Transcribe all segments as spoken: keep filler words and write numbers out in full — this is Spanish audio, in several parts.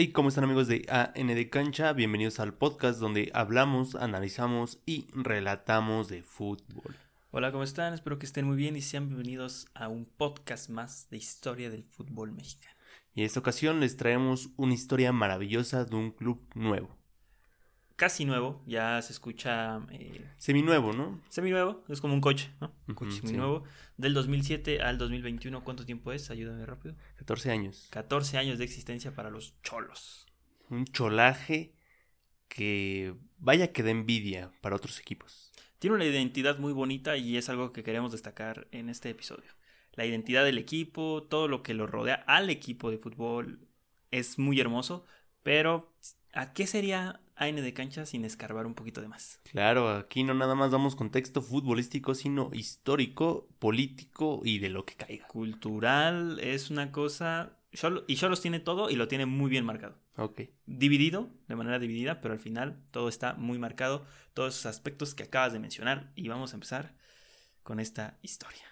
Hey, ¿cómo están amigos de A N de Cancha? Bienvenidos al podcast donde hablamos, analizamos y relatamos de fútbol. Hola, ¿cómo están? Espero que estén muy bien y sean bienvenidos a un podcast más de historia del fútbol mexicano. Y en esta ocasión les traemos una historia maravillosa de un club nuevo. Casi nuevo, ya se escucha... Eh, seminuevo, ¿no? Seminuevo, es como un coche, ¿no? Un coche uh-huh, seminuevo. Sí. Del dos mil siete al dos mil veintiuno, ¿cuánto tiempo es? Ayúdame rápido. catorce años. catorce años de existencia para los Xolos. Un cholaje que vaya que da envidia para otros equipos. Tiene una identidad muy bonita y es algo que queremos destacar en este episodio. La identidad del equipo, todo lo que lo rodea al equipo de fútbol es muy hermoso, pero ¿a qué sería A N de Cancha sin escarbar un poquito de más? Claro, aquí no nada más damos contexto futbolístico, sino histórico, político y de lo que caiga. Cultural es una cosa... Y Xolos tiene todo y lo tiene muy bien marcado. Ok. Dividido, de manera dividida, pero al final todo está muy marcado. Todos esos aspectos que acabas de mencionar. Y vamos a empezar con esta historia.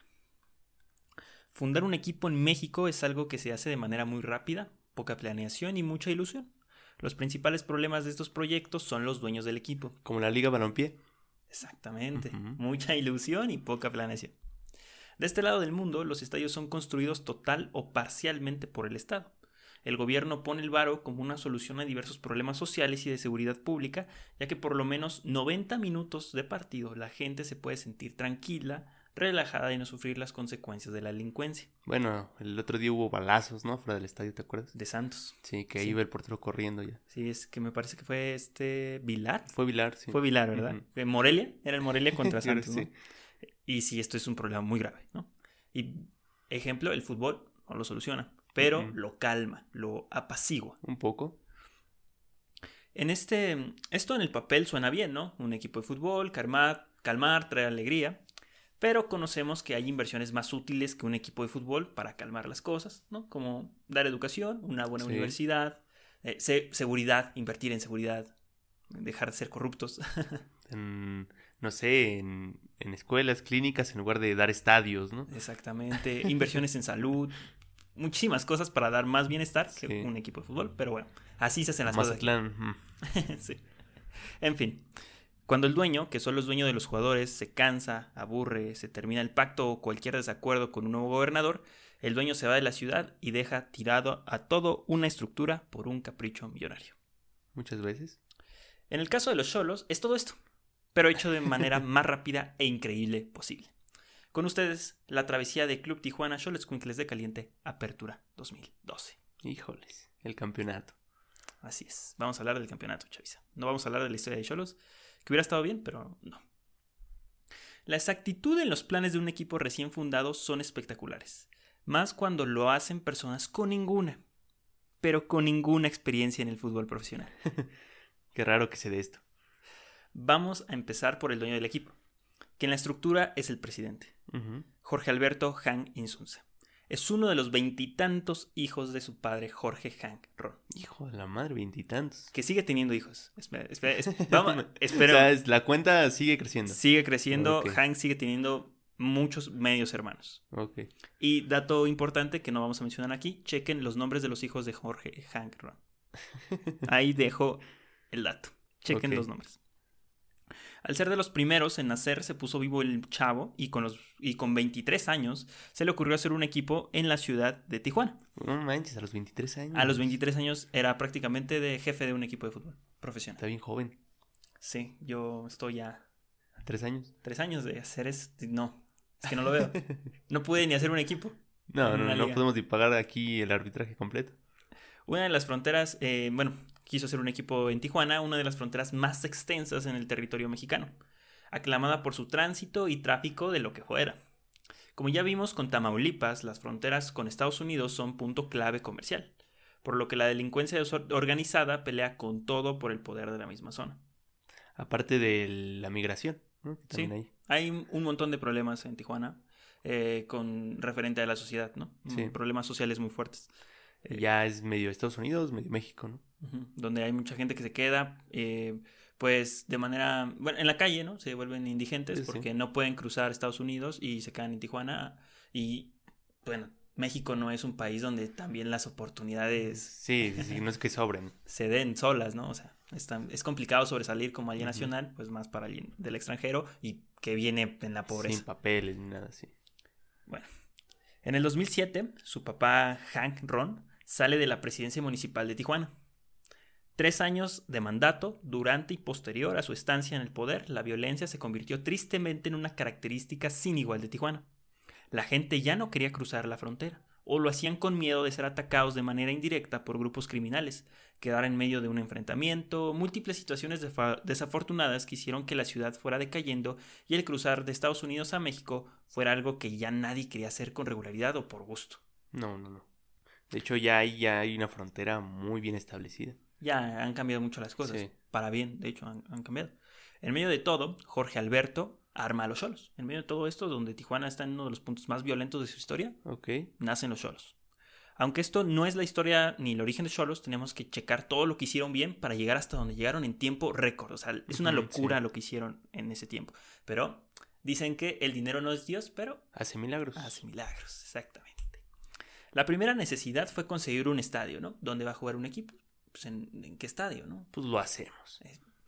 Fundar un equipo en México es algo que se hace de manera muy rápida, poca planeación y mucha ilusión. Los principales problemas de estos proyectos son los dueños del equipo. Como la Liga Balompié. Exactamente. Uh-huh. Mucha ilusión y poca planeación. De este lado del mundo, los estadios son construidos total o parcialmente por el Estado. El gobierno pone el varo como una solución a diversos problemas sociales y de seguridad pública, ya que por lo menos noventa minutos de partido la gente se puede sentir tranquila, relajada y no sufrir las consecuencias de la delincuencia. Bueno, el otro día hubo balazos, ¿no? Fuera del estadio, ¿te acuerdas? De Santos. Sí, que ahí sí. Iba el portero corriendo ya. Sí, es que me parece que fue este... ¿Vilar? Fue Vilar, sí. Fue Vilar, ¿verdad? Uh-huh. Morelia, era el Morelia contra Santos, sí. ¿No? Y sí, esto es un problema muy grave, ¿no? Y, ejemplo, el fútbol no lo soluciona, pero uh-huh. lo calma, lo apacigua. Un poco. En este... Esto en el papel suena bien, ¿no? Un equipo de fútbol, calmar, calmar, traer alegría... Pero conocemos que hay inversiones más útiles que un equipo de fútbol para calmar las cosas, ¿no? Como dar educación, una buena sí. universidad, eh, se- seguridad, invertir en seguridad, dejar de ser corruptos. En, no sé, en, en escuelas, clínicas, en lugar de dar estadios, ¿no? Exactamente, inversiones en salud, muchísimas cosas para dar más bienestar que sí. un equipo de fútbol. Pero bueno, así se hacen las Mazatlán. Cosas. Mazatlán. Sí. En fin. Cuando el dueño, que solo es dueño de los jugadores, se cansa, aburre, se termina el pacto o cualquier desacuerdo con un nuevo gobernador, el dueño se va de la ciudad y deja tirado a todo una estructura por un capricho millonario. Muchas veces. En el caso de los Xolos es todo esto, pero hecho de manera más rápida e increíble posible. Con ustedes, la travesía de Club Tijuana Xolos Cuincheros de Caliente, Apertura dos mil doce. Híjoles, el campeonato. Así es, vamos a hablar del campeonato, chaviza. No vamos a hablar de la historia de Xolos, que hubiera estado bien, pero no. La exactitud en los planes de un equipo recién fundado son espectaculares, más cuando lo hacen personas con ninguna, pero con ninguna experiencia en el fútbol profesional. Qué raro que se dé esto. Vamos a empezar por el dueño del equipo, que en la estructura es el presidente, uh-huh. Jorge Alberto Hank Inzunza. Es uno de los veintitantos hijos de su padre, Jorge Hank Rhon. Hijo de la madre, veintitantos. Que sigue teniendo hijos. Espera, espera, espera, vamos, espera. O sea, es, la cuenta sigue creciendo. Sigue creciendo. Okay. Hank sigue teniendo muchos medios hermanos. Ok. Y dato importante que no vamos a mencionar aquí, chequen los nombres de los hijos de Jorge Hank Rhon. Ahí dejo el dato. Chequen okay. los nombres. Al ser de los primeros en nacer, se puso vivo el chavo y con los y con veintitrés años se le ocurrió hacer un equipo en la ciudad de Tijuana. No manches, a los veintitrés años. A los veintitrés años era prácticamente de jefe de un equipo de fútbol profesional. Está bien joven. Sí, yo estoy a... ¿Tres años? Tres años de hacer es... No, es que no lo veo. No pude ni hacer un equipo. No, no, no podemos ni pagar aquí el arbitraje completo. Una de las fronteras, eh, bueno... Quiso hacer un equipo en Tijuana, una de las fronteras más extensas en el territorio mexicano, aclamada por su tránsito y tráfico de lo que fuera. Como ya vimos con Tamaulipas, las fronteras con Estados Unidos son punto clave comercial, por lo que la delincuencia organizada pelea con todo por el poder de la misma zona. Aparte de la migración, ¿no? Sí, hay. hay un montón de problemas en Tijuana eh, con referente a la sociedad, ¿no? Sí. Problemas sociales muy fuertes. Ya es medio Estados Unidos, medio México, ¿no? Uh-huh. Donde hay mucha gente que se queda, eh, pues de manera... Bueno, en la calle, ¿no? Se vuelven indigentes sí, porque sí. no pueden cruzar Estados Unidos y se quedan en Tijuana. Y, bueno, México no es un país donde también las oportunidades... Sí, sí, no es que sobren. Se den solas, ¿no? O sea, es, tan, es complicado sobresalir como alguien uh-huh. nacional, pues más para alguien del extranjero y que viene en la pobreza. Sin papeles ni nada así. Bueno. En el dos mil siete, su papá, Hank Rhon, sale de la presidencia municipal de Tijuana. Tres años de mandato, durante y posterior a su estancia en el poder, la violencia se convirtió tristemente en una característica sin igual de Tijuana. La gente ya no quería cruzar la frontera, o lo hacían con miedo de ser atacados de manera indirecta por grupos criminales, quedar en medio de un enfrentamiento, múltiples situaciones desaf- desafortunadas que hicieron que la ciudad fuera decayendo y el cruzar de Estados Unidos a México fuera algo que ya nadie quería hacer con regularidad o por gusto. No, no, no. De hecho, ya hay, ya hay una frontera muy bien establecida. Ya han cambiado mucho las cosas, sí. Para bien, de hecho, han, han cambiado. En medio de todo, Jorge Alberto... arma a los Xolos. En medio de todo esto, donde Tijuana está en uno de los puntos más violentos de su historia, okay. Nacen los Xolos. Aunque esto no es la historia ni el origen de Xolos, tenemos que checar todo lo que hicieron bien para llegar hasta donde llegaron en tiempo récord. O sea, es una locura sí. Lo que hicieron en ese tiempo. Pero dicen que el dinero no es Dios, pero... hace milagros. Hace milagros, exactamente. La primera necesidad fue conseguir un estadio, ¿no? ¿Dónde va a jugar un equipo? Pues en, ¿en qué estadio, no? Pues lo hacemos.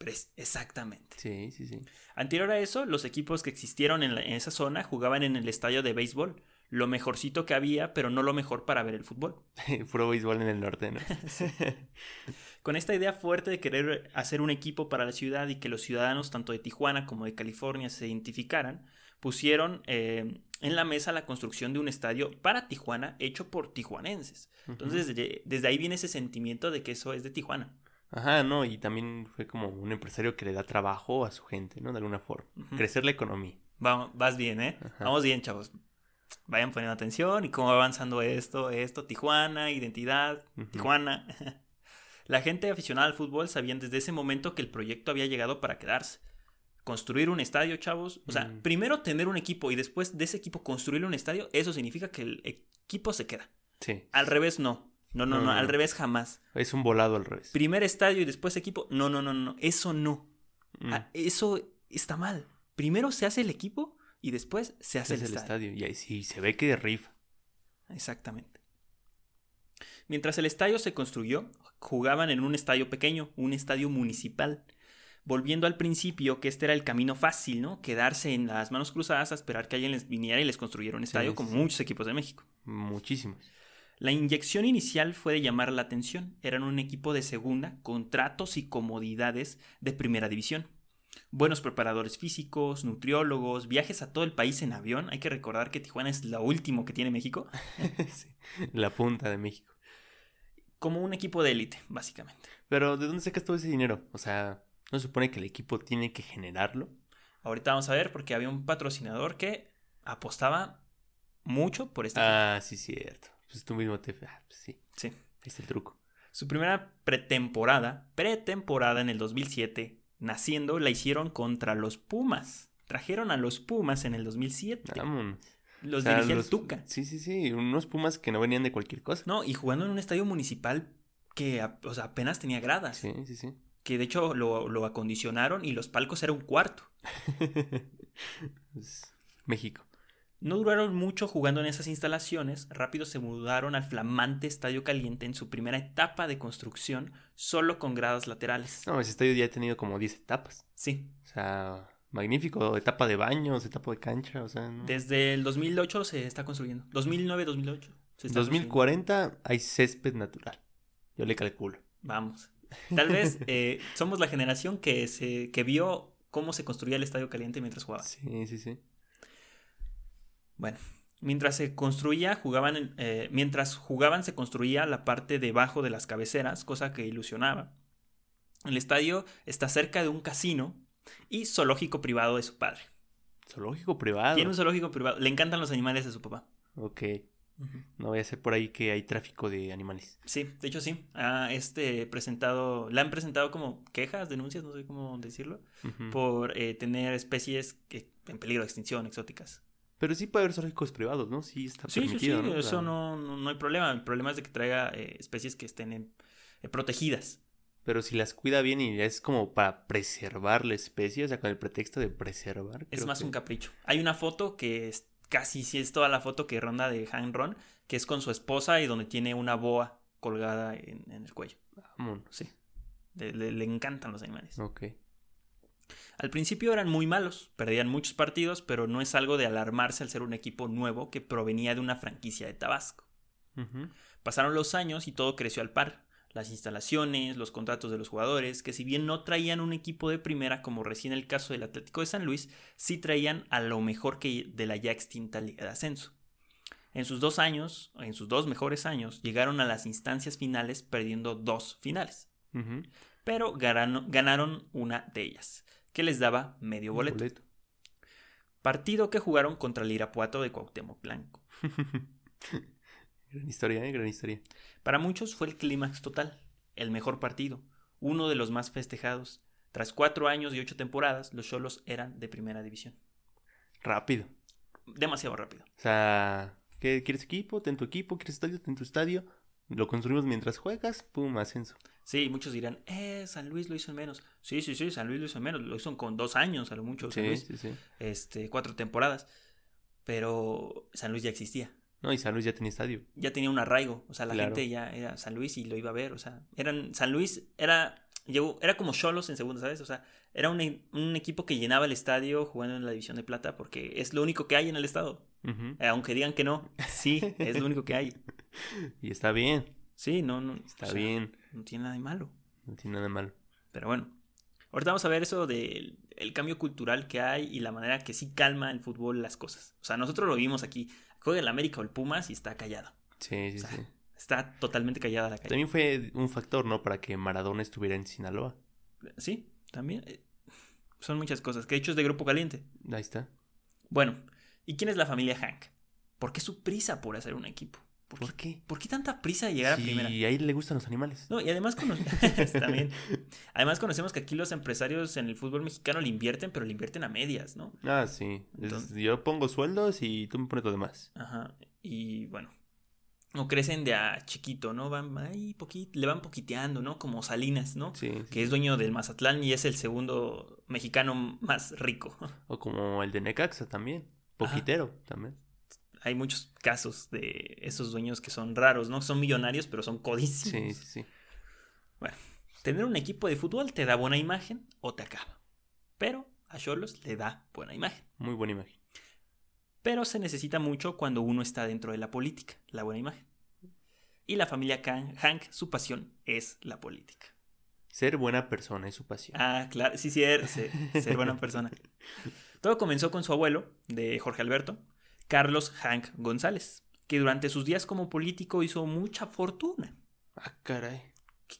Es... exactamente. Sí, sí, sí. Anterior a eso, los equipos que existieron en, la, en esa zona jugaban en el estadio de béisbol. Lo mejorcito que había, pero no lo mejor para ver el fútbol. Puro béisbol en el norte, ¿no? Sí. Con esta idea fuerte de querer hacer un equipo para la ciudad y que los ciudadanos tanto de Tijuana como de California se identificaran, pusieron eh, en la mesa la construcción de un estadio para Tijuana hecho por tijuanenses. Entonces, uh-huh. desde, desde ahí viene ese sentimiento de que eso es de Tijuana. Ajá, no, y también fue como un empresario que le da trabajo a su gente, ¿no? De alguna forma. Uh-huh. Crecer la economía. Vamos, vas bien, ¿eh? Ajá. Vamos bien, chavos. Vayan poniendo atención y cómo va avanzando esto, esto, Tijuana, identidad, uh-huh. Tijuana. La gente aficionada al fútbol sabían desde ese momento que el proyecto había llegado para quedarse. Construir un estadio, chavos, o sea, uh-huh. primero tener un equipo y después de ese equipo construirle un estadio, eso significa que el equipo se queda. Sí. Al revés, no. No, no, no, no, al revés jamás. Es un volado al revés. Primer estadio y después equipo. No, no, no, no, eso no. Mm. Ah, eso está mal. Primero se hace el equipo y después se hace el, el estadio. estadio. Y ahí sí se ve que rifa. Exactamente. Mientras el estadio se construyó, jugaban en un estadio pequeño, un estadio municipal. Volviendo al principio, que este era el camino fácil, ¿no? Quedarse en las manos cruzadas a esperar que alguien les viniera y les construyera un estadio, sí, como sí. muchos equipos de México. Muchísimos. La inyección inicial fue de llamar la atención. Eran un equipo de segunda, con tratos y comodidades de primera división. Buenos preparadores físicos, nutriólogos, viajes a todo el país en avión. Hay que recordar que Tijuana es lo último que tiene México. Sí, la punta de México. Como un equipo de élite, básicamente. Pero, ¿de dónde sacas todo ese dinero? O sea, ¿no se supone que el equipo tiene que generarlo? Ahorita vamos a ver, porque había un patrocinador que apostaba mucho por esta... Ah, sí, cierto. Pues tú mismo te... Ah, pues sí. Sí. Es el truco. Su primera pretemporada, pretemporada en el dos mil siete, naciendo, la hicieron contra los Pumas. Trajeron a los Pumas en el dos mil siete. Vámonos. Los, o sea, dirigía los... el Tuca. Sí, sí, sí. Unos Pumas que no venían de cualquier cosa. No, y jugando en un estadio municipal que, o sea, apenas tenía gradas. Sí, sí, sí. Que de hecho lo, lo acondicionaron y los palcos era un cuarto. Pues, México. No duraron mucho jugando en esas instalaciones, rápido se mudaron al flamante Estadio Caliente en su primera etapa de construcción, solo con gradas laterales. No, ese estadio ya ha tenido como diez etapas. Sí. O sea, magnífico, etapa de baños, etapa de cancha, o sea... ¿no? Desde el dos mil ocho se está construyendo, dos mil nueve, dos mil ocho. En dos mil cuarenta hay césped natural, yo le calculo. Vamos. Tal vez eh, somos la generación que, se, que vio cómo se construía el Estadio Caliente mientras jugaba. Sí, sí, sí. Bueno, mientras se construía, jugaban, eh, mientras jugaban se construía la parte debajo de las cabeceras, cosa que ilusionaba. El estadio está cerca de un casino y zoológico privado de su padre. ¿Zoológico privado? Tiene un zoológico privado. Le encantan los animales a su papá. Ok. Uh-huh. No voy a ser por ahí que hay tráfico de animales. Sí, de hecho sí. Ah, este presentado, le han presentado como quejas, denuncias, no sé cómo decirlo, uh-huh. por eh, tener especies que, en peligro de extinción, exóticas. Pero sí puede haber zoológicos privados, ¿no? Sí está permitido, sí, sí, sí. ¿no? Eso no, no, no hay problema. El problema es de que traiga eh, especies que estén en, eh, protegidas. Pero si las cuida bien y es como para preservar la especie, o sea, con el pretexto de preservar. Es más que... un capricho. Hay una foto que es, casi sí es toda la foto que ronda de Hank Rhon, que es con su esposa y donde tiene una boa colgada en, en el cuello. Amor. Sí. Le, le, le encantan los animales. Ok. Al principio eran muy malos, perdían muchos partidos, pero no es algo de alarmarse al ser un equipo nuevo que provenía de una franquicia de Tabasco. Uh-huh. Pasaron los años y todo creció al par. Las instalaciones, los contratos de los jugadores, que si bien no traían un equipo de primera, como recién el caso del Atlético de San Luis, sí traían a lo mejor que de la ya extinta Liga de Ascenso. En sus dos años, en sus dos mejores años, llegaron a las instancias finales perdiendo dos finales. Uh-huh. Pero ganaron, ganaron una de ellas, que les daba medio boleto. boleto. Partido que jugaron contra el Irapuato de Cuauhtémoc Blanco. Gran historia, ¿eh? Gran historia. Para muchos fue el clímax total, el mejor partido, uno de los más festejados. Tras cuatro años y ocho temporadas, los Xolos eran de primera división. Rápido. Demasiado rápido. O sea, ¿qué, ¿quieres equipo? Ten tu equipo. ¿Quieres estadio? Ten tu estadio. Lo construimos mientras juegas, pum, ascenso. Sí, muchos dirán, eh, San Luis lo hizo en menos. Sí, sí, sí, San Luis lo hizo en menos. Lo hizo con dos años a lo mucho, San sí, Luis. Sí, sí. Este, cuatro temporadas. Pero San Luis ya existía. No, y San Luis ya tenía estadio. Ya tenía un arraigo, o sea, la claro. gente ya era San Luis y lo iba a ver, o sea, eran San Luis era llegó, era como Xolos en segunda, ¿sabes? O sea, era un, un equipo que llenaba el estadio jugando en la División de Plata porque es lo único que hay en el estado. Uh-huh. Eh, aunque digan que no, sí, es lo único que hay. Y está bien. Sí, no, no. Está o sea, bien. No tiene nada de malo. No tiene nada de malo. Pero bueno, ahorita vamos a ver eso del el cambio cultural que hay y la manera que sí calma el fútbol las cosas. O sea, nosotros lo vimos aquí. Juega el América o el Pumas y está callado. Sí, sí, o sea, sí. Está totalmente callada la calle. También fue un factor, ¿no? Para que Maradona estuviera en Sinaloa. Sí, también. Eh, son muchas cosas. Que de hecho es de Grupo Caliente. Ahí está. Bueno, ¿y quién es la familia Hank? ¿Por qué su prisa por hacer un equipo? ¿Por, ¿Por qué? ¿Por qué tanta prisa de llegar sí, a primera? Y ahí le gustan los animales. No, y además, cono... también. además conocemos que aquí los empresarios en el fútbol mexicano le invierten, pero le invierten a medias, ¿no? Ah, sí. Entonces... Yo pongo sueldos y tú me pones todo demás. Ajá. Y bueno, no crecen de a chiquito, ¿no? Van ahí poqui... le van poquiteando, ¿no? Como Salinas, ¿no? Sí, sí. Que es dueño del Mazatlán y es el segundo mexicano más rico. O como el de Necaxa también. Poquitero Ajá. también. Hay muchos casos de esos dueños que son raros, ¿no? Son millonarios, pero son codiciosos. Sí, sí, sí. Bueno, tener un equipo de fútbol te da buena imagen o te acaba. Pero a Xolos le da buena imagen. Muy buena imagen. Pero se necesita mucho cuando uno está dentro de la política, la buena imagen. Y la familia Hank, su pasión es la política. Ser buena persona es su pasión. Ah, claro. Sí, sí, er, ser, ser buena persona. Todo comenzó con su abuelo, de Jorge Alberto, Carlos Hank González, que durante sus días como político hizo mucha fortuna. Ah, caray. ¿Qué?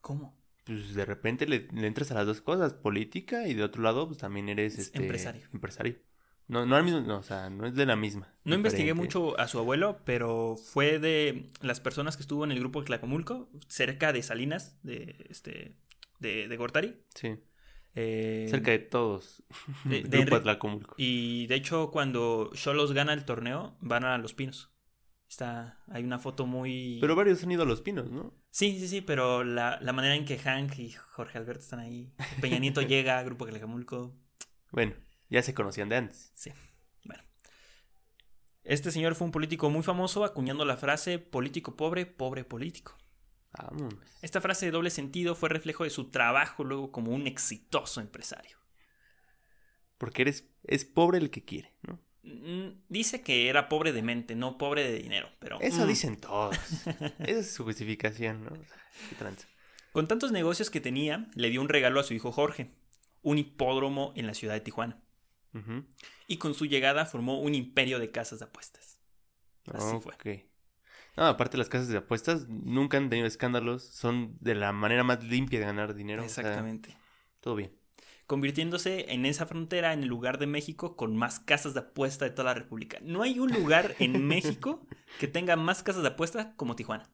¿Cómo? Pues de repente le, le entras a las dos cosas, política y de otro lado pues también eres... Es este, empresario. Empresario. No, no, al mismo, no, o sea, no es de la misma. No diferente. Investigué mucho a su abuelo, pero fue de las personas que estuvo en el grupo Atlacomulco, cerca de Salinas, de este de, de Gortari. Sí. Eh, Cerca de todos de, de Grupo Atlacomulco. Y de hecho cuando Xolos gana el torneo van a Los Pinos. Está, hay una foto muy... Pero varios han ido a Los Pinos, ¿no? Sí, sí, sí, pero la, la manera en que Hank y Jorge Alberto están ahí. Peña Nieto llega a Grupo Atlacomulco. Bueno, ya se conocían de antes. Sí, bueno. Este señor fue un político muy famoso acuñando la frase político pobre, pobre político. Vámonos. Esta frase de doble sentido fue reflejo de su trabajo luego como un exitoso empresario. Porque eres, es pobre el que quiere, ¿no? Dice que era pobre de mente, no pobre de dinero, pero... Eso mm. dicen todos. Esa es su justificación, ¿no? Qué tranza. Con tantos negocios que tenía, le dio un regalo a su hijo Jorge, un hipódromo en la ciudad de Tijuana. Uh-huh. Y con su llegada formó un imperio de casas de apuestas. Así okay. fue. No, aparte las casas de apuestas nunca han tenido escándalos, son de la manera más limpia de ganar dinero. Exactamente. O sea, todo bien. Convirtiéndose en esa frontera en el lugar de México con más casas de apuesta de toda la República. No hay un lugar en México que tenga más casas de apuesta como Tijuana.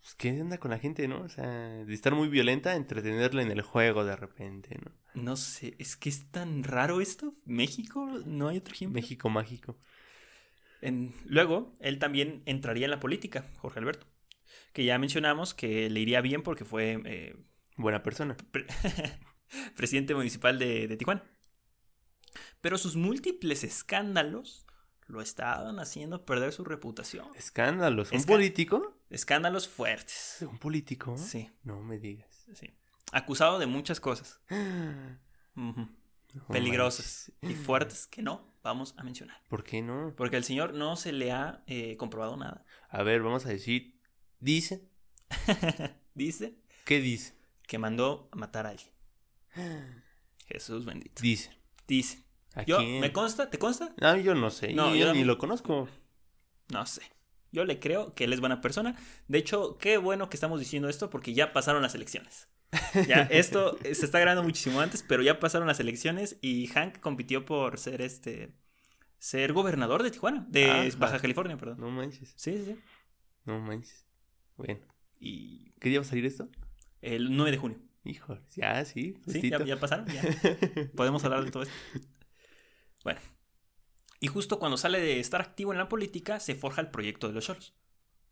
Pues qué onda con la gente, ¿no? O sea, de estar muy violenta, entretenerla en el juego de repente, ¿no? No sé, es que es tan raro esto. México, no hay otro ejemplo. México mágico. En, luego, él también entraría en la política, Jorge Alberto, que ya mencionamos que le iría bien porque fue... Eh, buena persona. Pre- presidente municipal de, de Tijuana. Pero sus múltiples escándalos lo estaban haciendo perder su reputación. Escándalos. ¿Un Esca- político? Escándalos fuertes. ¿Un político? Sí. No me digas. Sí. Acusado de muchas cosas. Uh-huh. No, peligrosas manches. Y fuertes que no vamos a mencionar. ¿Por qué no? Porque al señor no se le ha eh, comprobado nada. A ver, vamos a decir, dice. ¿Dice? ¿Qué dice? Que mandó a matar a alguien. Jesús bendito. Dice. Dice. ¿A yo, quién? ¿Me consta? ¿Te consta? No, yo no sé. No, yo, yo ni lo conozco. No sé. Yo le creo que él es buena persona. De hecho, qué bueno que estamos diciendo esto porque ya pasaron las elecciones. Ya, esto se está grabando muchísimo antes, pero ya pasaron las elecciones y Hank compitió por ser este ser gobernador de Tijuana, de ah, Baja California, perdón. No manches. Sí, sí, sí. No manches. Bueno. ¿Y qué día va a salir esto? El nueve de junio. Híjole, ya, sí. Sí, ya, ya pasaron, ya. Podemos hablar de todo esto. Bueno. Y justo cuando sale de estar activo en la política, se forja el proyecto de los Xolos.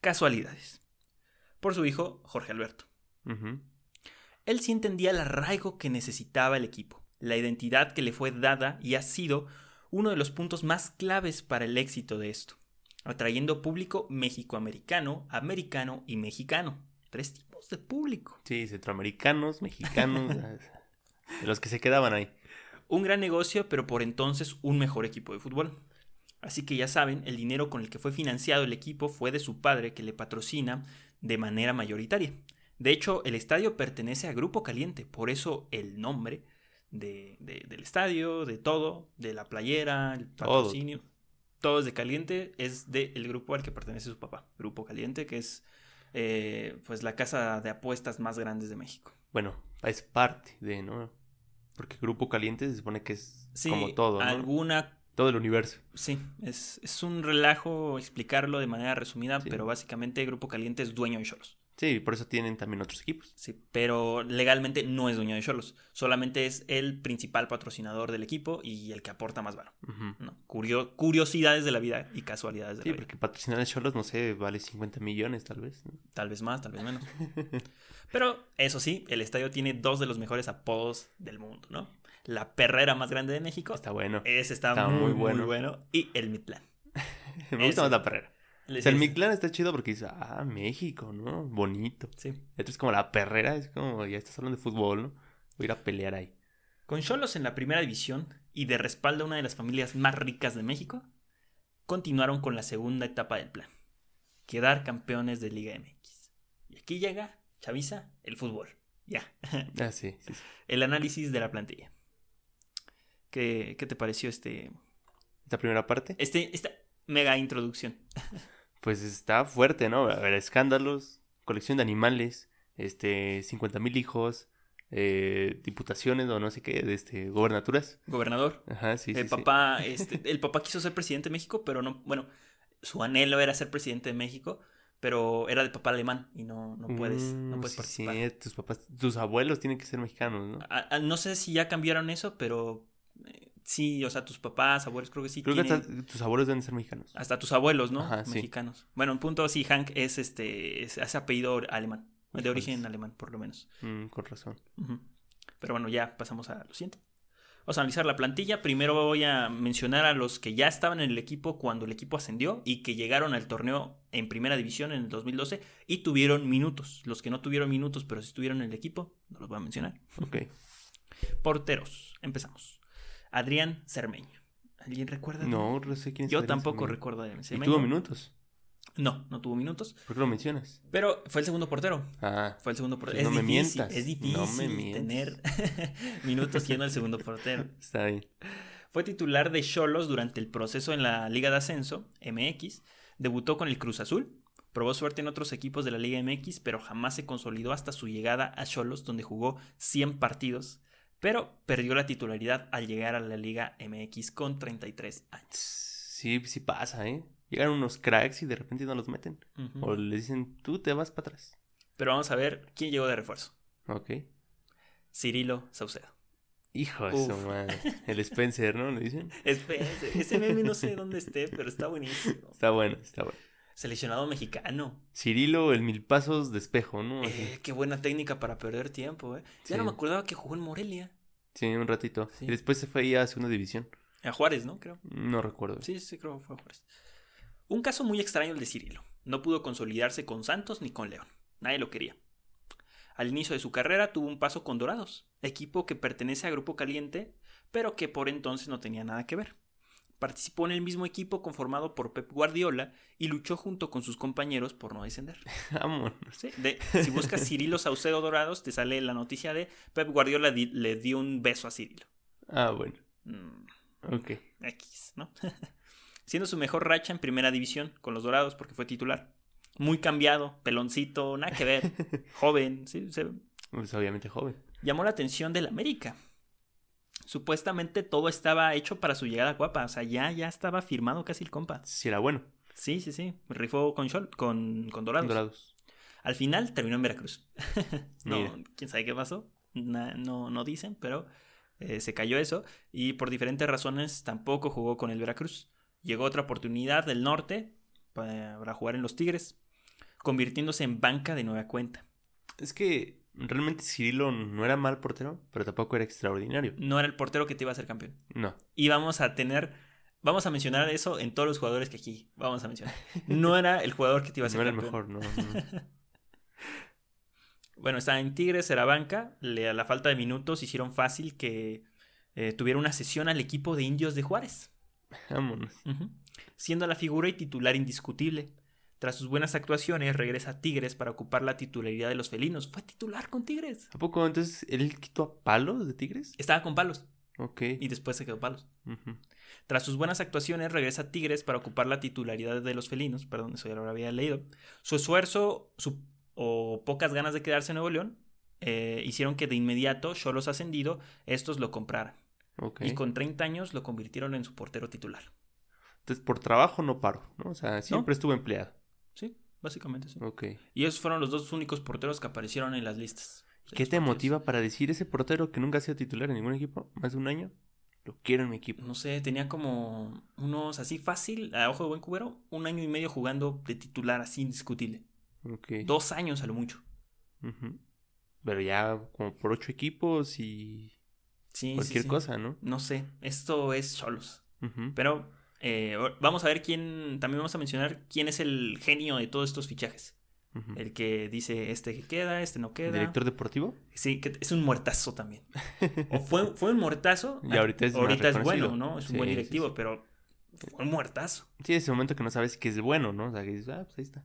Casualidades. Por su hijo, Jorge Alberto. Ajá. Uh-huh. Él sí entendía el arraigo que necesitaba el equipo, la identidad que le fue dada y ha sido uno de los puntos más claves para el éxito de esto, atrayendo público mexicoamericano, americano y mexicano. Tres tipos de público. Sí, centroamericanos, mexicanos, de los que se quedaban ahí. Un gran negocio, pero por entonces un mejor equipo de fútbol. Así que ya saben, el dinero con el que fue financiado el equipo fue de su padre, que le patrocina de manera mayoritaria. De hecho, el estadio pertenece a Grupo Caliente, por eso el nombre de, de, del estadio, de todo, de la playera, el patrocinio, todo, todo es de Caliente, es del grupo al que pertenece su papá, Grupo Caliente, que es eh, pues la casa de apuestas más grande de México. Bueno, es parte de, ¿no? Porque Grupo Caliente se supone que es sí, como todo, ¿no? Alguna... Todo el universo. Sí, es, es un relajo explicarlo de manera resumida, sí. Pero básicamente Grupo Caliente es dueño de Xolos. Sí, por eso tienen también otros equipos. Sí, pero legalmente no es dueño de Xolos. Solamente es el principal patrocinador del equipo y el que aporta más varo. Uh-huh. ¿No? Curio- curiosidades de la vida y casualidades de sí, la vida. Sí, porque patrocinar a Xolos, no sé, vale cincuenta millones tal vez. ¿No? Tal vez más, tal vez menos. Pero eso sí, el estadio tiene dos de los mejores apodos del mundo, ¿no? La perrera más grande de México. Está bueno. Ese está, está muy, muy, bueno. muy bueno. Y el Mictlán. Me gusta más la perrera. O sea, el Mictlán está chido porque dice, ah, México, ¿no? Bonito. Sí. Esto es como la perrera, es como, ya estás hablando de fútbol, ¿no? Voy a ir a pelear ahí. Con Xolos en la primera división y de respaldo a una de las familias más ricas de México, continuaron con la segunda etapa del plan. Quedar campeones de Liga M X. Y aquí llega, chaviza, el fútbol. Ya. Ah, sí, sí, sí. El análisis de la plantilla. ¿Qué, qué te pareció este... ¿Esta primera parte? Este, esta mega introducción. Pues está fuerte, ¿no? A ver, escándalos, colección de animales, este, cincuenta mil hijos, eh, diputaciones o no sé qué, este, gobernaturas. Gobernador. Ajá, sí, el sí. Papá, sí. Este, el papá quiso ser presidente de México, pero no, bueno, su anhelo era ser presidente de México, pero era de papá alemán y no, no puedes, mm, no puedes sí, participar. Sí, tus papás, tus abuelos tienen que ser mexicanos, ¿no? A, a, no sé si ya cambiaron eso, pero... Eh, sí, o sea, tus papás, abuelos, creo que sí. Creo tienen... que hasta tus abuelos deben ser mexicanos. Hasta tus abuelos, ¿no? Ajá, mexicanos. Sí. Bueno, en punto, sí, Hank es este, es, es apellido alemán, de Híjoles. Origen alemán, por lo menos. Mm, con razón. Uh-huh. Pero bueno, ya pasamos a lo siguiente. Vamos a analizar la plantilla. Primero voy a mencionar a los que ya estaban en el equipo cuando el equipo ascendió y que llegaron al torneo en primera división en el dos mil doce y tuvieron minutos. Los que no tuvieron minutos, pero sí estuvieron en el equipo, no los voy a mencionar. Ok. Porteros, empezamos. Adrián Cermeño. ¿Alguien recuerda? No, no sé quién es. Yo Adrián tampoco Cermeño. Recuerdo a Adrián Cermeño. ¿Y tuvo minutos? No, no tuvo minutos. ¿Por qué lo mencionas? Pero fue el segundo portero. Ah. Fue el segundo portero. No me mientas. Es difícil no me tener minutos siendo el segundo portero. Está bien. Fue titular de Xolos durante el proceso en la Liga de Ascenso, M X. Debutó con el Cruz Azul. Probó suerte en otros equipos de la Liga M X, pero jamás se consolidó hasta su llegada a Xolos, donde jugó cien partidos. Pero perdió la titularidad al llegar a la Liga M X con treinta y tres años. Sí, sí pasa, ¿eh? Llegan unos cracks y de repente no los meten. Uh-huh. O le dicen, tú te vas para atrás. Pero vamos a ver quién llegó de refuerzo. Ok. Cirilo Saucedo. Hijo de su madre. El Spencer, ¿no? Le dicen. Spencer. Ese meme no sé dónde esté, pero está buenísimo. Está bueno, está bueno. Seleccionado mexicano. Cirilo, el mil pasos de espejo, ¿no? Eh, qué buena técnica para perder tiempo, ¿eh? Ya sí. No me acordaba que jugó en Morelia. Sí, un ratito. Sí. Y después se fue ahí a segunda división. A Juárez, ¿no? Creo. No recuerdo. Sí, sí, creo que fue a Juárez. Un caso muy extraño el de Cirilo. No pudo consolidarse con Santos ni con León. Nadie lo quería. Al inicio de su carrera tuvo un paso con Dorados, equipo que pertenece a Grupo Caliente, pero que por entonces no tenía nada que ver. Participó en el mismo equipo conformado por Pep Guardiola y luchó junto con sus compañeros por no descender. Vámonos. Sí, de, si buscas Cirilo Saucedo Dorados, te sale la noticia de Pep Guardiola di, le dio un beso a Cirilo. Ah, bueno. Mm. Ok. X, ¿no? Siendo su mejor racha en primera división con los Dorados porque fue titular. Muy cambiado, peloncito, nada que ver, joven, sí, se... pues obviamente joven. Llamó la atención del América. Supuestamente todo estaba hecho para su llegada a Cuapa, o sea, ya, ya estaba firmado casi el compa. Sí, era bueno. Sí, sí, sí, rifó con, Shol, con, con Dorados. Dorados. Al final terminó en Veracruz. No, mira, quién sabe qué pasó, Na, no, no dicen, pero eh, se cayó eso. Y por diferentes razones tampoco jugó con el Veracruz. Llegó otra oportunidad del norte para jugar en los Tigres, convirtiéndose en banca de nueva cuenta. Es que realmente Cirilo no era mal portero, pero tampoco era extraordinario. No era el portero que te iba a hacer campeón. No. Y vamos a tener, vamos a mencionar eso en todos los jugadores que aquí vamos a mencionar. No era el jugador que te iba a hacer no campeón. No era el mejor, no. no. Bueno, estaba en Tigres, era banca. Le, a la falta de minutos hicieron fácil que eh, tuviera una cesión al equipo de Indios de Juárez. Vámonos. Uh-huh. Siendo la figura y titular indiscutible. Tras sus buenas actuaciones, regresa a Tigres para ocupar la titularidad de los felinos. Fue titular con Tigres. ¿A poco? Entonces, ¿él quitó a Palos de Tigres? Estaba con Palos. Ok. Y después se quedó Palos. Uh-huh. Tras sus buenas actuaciones, regresa a Tigres para ocupar la titularidad de los felinos. Perdón, eso ya lo había leído. Su esfuerzo su, o pocas ganas de quedarse en Nuevo León eh, hicieron que de inmediato Xolos ascendido, estos lo compraran. Okay. Y con treinta años lo convirtieron en su portero titular. Entonces, por trabajo no paro, ¿no? O sea, siempre ¿No? estuvo empleado. Sí, básicamente sí. Ok. Y esos fueron los dos únicos porteros que aparecieron en las listas. ¿Qué te porteros. motiva para decir ese portero que nunca ha sido titular en ningún equipo? Más de un año, lo quiero en mi equipo. No sé, tenía como unos así fácil, a ojo de buen cubero, un año y medio jugando de titular así indiscutible. Ok. Dos años a lo mucho. Uh-huh. Pero ya como por ocho equipos y sí, cualquier sí, sí. cosa, ¿no? No sé, esto es Xolos. Uh-huh. Pero... Eh, vamos a ver quién, también vamos a mencionar quién es el genio de todos estos fichajes. Uh-huh. El que dice este que queda, este no queda. ¿El director deportivo? Sí, que es un muertazo también. O fue, fue un muertazo. Y ahorita es, ahorita es bueno, ¿no? Es un sí, buen directivo, sí, sí. pero fue un muertazo. Sí, ese momento que no sabes que es bueno, ¿no? O sea, que dices, ah, pues ahí está.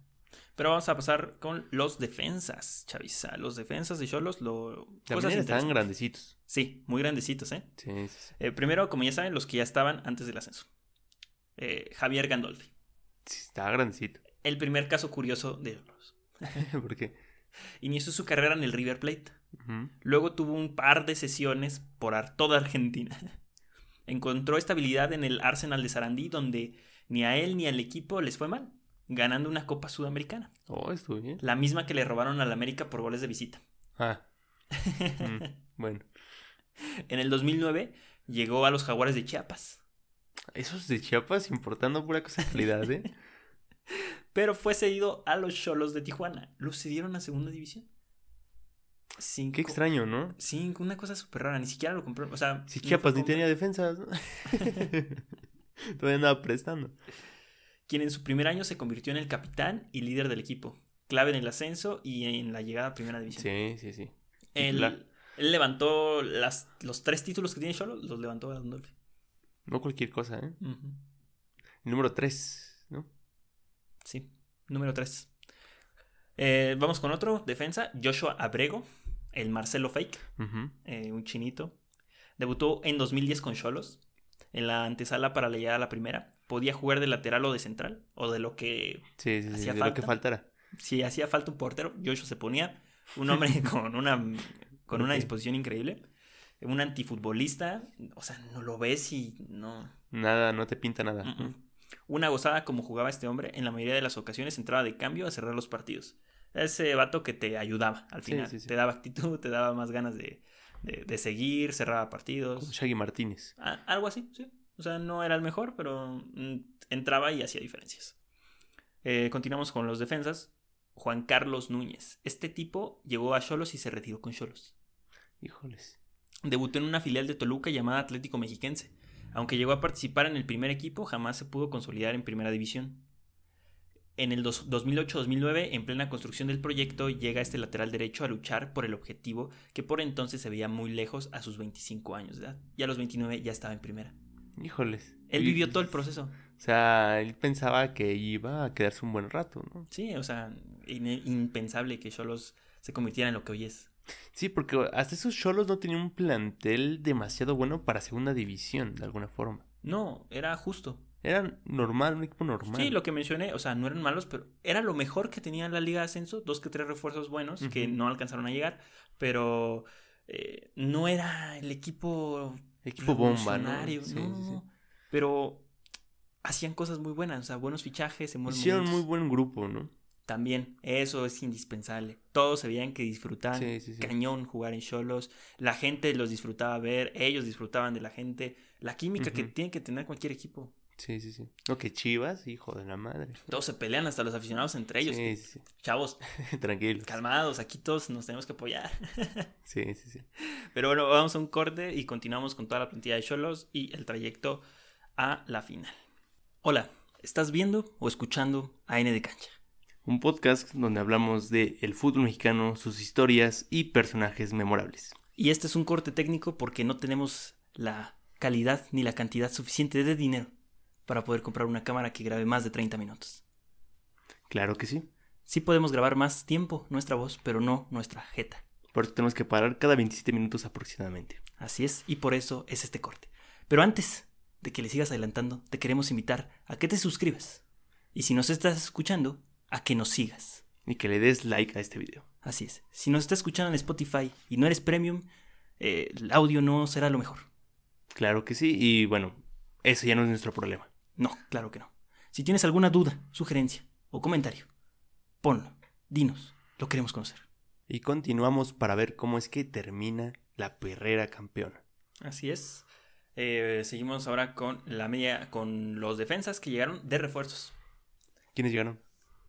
Pero vamos a pasar con los defensas, chaviza. Los defensas de Xolos, lo... también estaban grandecitos. Sí, muy grandecitos, ¿eh? Sí, sí, sí. Eh, primero, como ya saben, los que ya estaban antes del ascenso. Eh, Javier Gandolfi. Sí, estaba grandecito. El primer caso curioso de Xolos. ¿Por qué? Inició su carrera en el River Plate. Uh-huh. Luego tuvo un par de sesiones por toda Argentina. Encontró estabilidad en el Arsenal de Sarandí, donde ni a él ni al equipo les fue mal, ganando una Copa Sudamericana. Oh, estuvo bien. La misma que le robaron al América por goles de visita. Ah. mm, bueno. En el dos mil nueve llegó a los Jaguares de Chiapas. Esos de Chiapas importando pura cosa de calidad, ¿eh? Pero fue cedido a los Xolos de Tijuana. Los cedieron a segunda división. Sin Qué co- extraño, ¿no? Sí, una cosa súper rara. Ni siquiera lo compró. O sea, si Chiapas no ni tenía defensas, ¿no? Todavía andaba prestando. Quien en su primer año se convirtió en el capitán y líder del equipo. Clave en el ascenso y en la llegada a primera división. Sí, sí, sí. Él, él levantó las, los tres títulos que tiene Xolos, los levantó a Gandolfi. No cualquier cosa, ¿eh? Uh-huh. Número tres, ¿no? Sí, número tres. Eh, vamos con otro, defensa. Joshua Abrego, el Marcelo Fake, uh-huh. eh, un chinito. Debutó en dos mil diez con Xolos, en la antesala para la llegada a la primera. Podía jugar de lateral o de central, o de lo que sí, sí, hacía sí, de falta. Lo que faltara. Si hacía falta un portero, Joshua se ponía. Un hombre con una, con una okay. disposición increíble. Un antifutbolista, o sea, no lo ves y no... Nada, no te pinta nada. Uh-uh. Una gozada como jugaba este hombre, en la mayoría de las ocasiones entraba de cambio a cerrar los partidos. Ese vato que te ayudaba al final, sí, sí, sí. te daba actitud, te daba más ganas de, de, de seguir, cerraba partidos. Como Shaggy Martínez. Ah, algo así, sí. O sea, no era el mejor, pero entraba y hacía diferencias. Eh, continuamos con los defensas. Juan Carlos Núñez. Este tipo llegó a Xolos y se retiró con Xolos. Híjoles. Debutó en una filial de Toluca llamada Atlético Mexiquense. Aunque llegó a participar en el primer equipo, jamás se pudo consolidar en primera división. En el dos mil ocho dos mil nueve, en plena construcción del proyecto, llega este lateral derecho a luchar por el objetivo que por entonces se veía muy lejos a sus veinticinco años de edad. Y a los veintinueve ya estaba en primera. Híjoles. Él vivió todo el proceso. O sea, él pensaba que iba a quedarse un buen rato, ¿no? Sí, o sea, impensable que Xolos se convirtiera en lo que hoy es. Sí, porque hasta esos Xolos no tenían un plantel demasiado bueno para segunda división, de alguna forma. No, era justo. Era normal, un equipo normal. Sí, lo que mencioné, o sea, no eran malos, pero era lo mejor que tenía la Liga de Ascenso, dos que tres refuerzos buenos, uh-huh, que no alcanzaron a llegar, pero eh, no era el equipo... Equipo bomba, ¿no? Sí, no, sí, sí. Pero hacían cosas muy buenas, o sea, buenos fichajes. Hicieron muy buen grupo, ¿no? También, eso es indispensable. Todos se veían que disfrutaban, sí, sí, sí, cañón jugar en Xolos. La gente los disfrutaba ver, ellos disfrutaban de la gente. La química, uh-huh, que tiene que tener cualquier equipo. Sí, sí, sí. No, que Chivas, hijo de la madre. Todos se pelean, hasta los aficionados entre ellos. Sí, sí, sí. Chavos, tranquilos, calmados, aquí todos nos tenemos que apoyar. Sí, sí, sí. Pero bueno, vamos a un corte y continuamos con toda la plantilla de Xolos y el trayecto a la final. Hola, ¿estás viendo o escuchando A N de Cancha? Un podcast donde hablamos de el fútbol mexicano, sus historias y personajes memorables. Y este es un corte técnico porque no tenemos la calidad ni la cantidad suficiente de dinero para poder comprar una cámara que grabe más de treinta minutos. Claro que sí. Sí podemos grabar más tiempo nuestra voz, pero no nuestra jeta. Por eso tenemos que parar cada veintisiete minutos aproximadamente. Así es, y por eso es este corte. Pero antes de que le sigas adelantando, te queremos invitar a que te suscribas. Y si nos estás escuchando, a que nos sigas. Y que le des like a este video. Así es. Si nos estás escuchando en Spotify y no eres premium, eh, el audio no será lo mejor. Claro que sí, y bueno, eso ya no es nuestro problema. No, claro que no. Si tienes alguna duda, sugerencia o comentario, ponlo, dinos, lo queremos conocer. Y continuamos para ver cómo es que termina la perrera campeona. Así es. Eh, seguimos ahora con la media, con los defensas que llegaron de refuerzos. ¿Quiénes llegaron?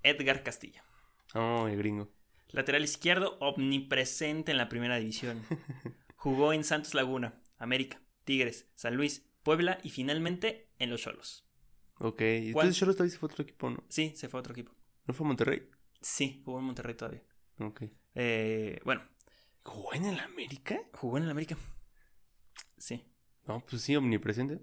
Edgar Castilla. Oh, el gringo. Lateral izquierdo omnipresente en la primera división. Jugó en Santos Laguna, América, Tigres, San Luis, Puebla y finalmente en los Xolos. Ok, entonces ¿Cuál? Xolos todavía se fue a otro equipo, ¿no? Sí, se fue a otro equipo. ¿No fue a Monterrey? Sí, jugó en Monterrey todavía. Ok. Eh, bueno. ¿Jugó en el América? Jugó en el América. Sí. No, pues sí, omnipresente.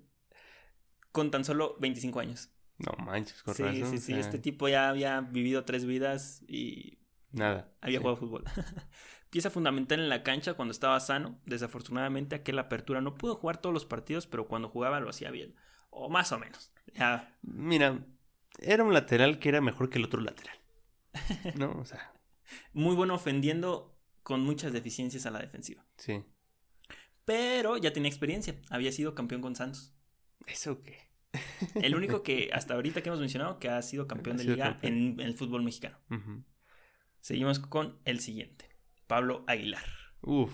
Con tan solo veinticinco años. No manches, con sí, razón. Sí, sí, sí, este tipo ya había vivido tres vidas y... Nada. Había sí. jugado fútbol. Pieza fundamental en la cancha cuando estaba sano. Desafortunadamente aquel apertura no pudo jugar todos los partidos, pero cuando jugaba lo hacía bien. O más o menos. Ya. Mira, era un lateral que era mejor que el otro lateral. ¿No? O sea. Muy bueno ofendiendo, con muchas deficiencias a la defensiva. Sí. Pero ya tenía experiencia. Había sido campeón con Santos. ¿Eso qué? El único que hasta ahorita que hemos mencionado que ha sido campeón ha sido de liga campeón. En, en el fútbol mexicano. Uh-huh. Seguimos con el siguiente. Pablo Aguilar. Uf.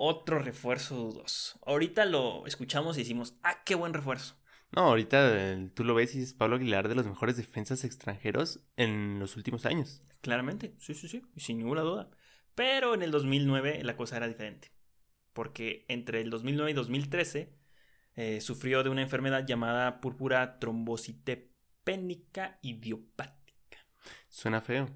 Otro refuerzo dudoso. Ahorita lo escuchamos y decimos, ¡ah, qué buen refuerzo! No, ahorita eh, tú lo ves y es Pablo Aguilar de los mejores defensas extranjeros en los últimos años. Claramente, sí, sí, sí, sin ninguna duda. Pero en el dos mil nueve la cosa era diferente. Porque entre el dos mil nueve y dos mil trece eh, sufrió de una enfermedad llamada púrpura trombocitopénica idiopática. Suena feo.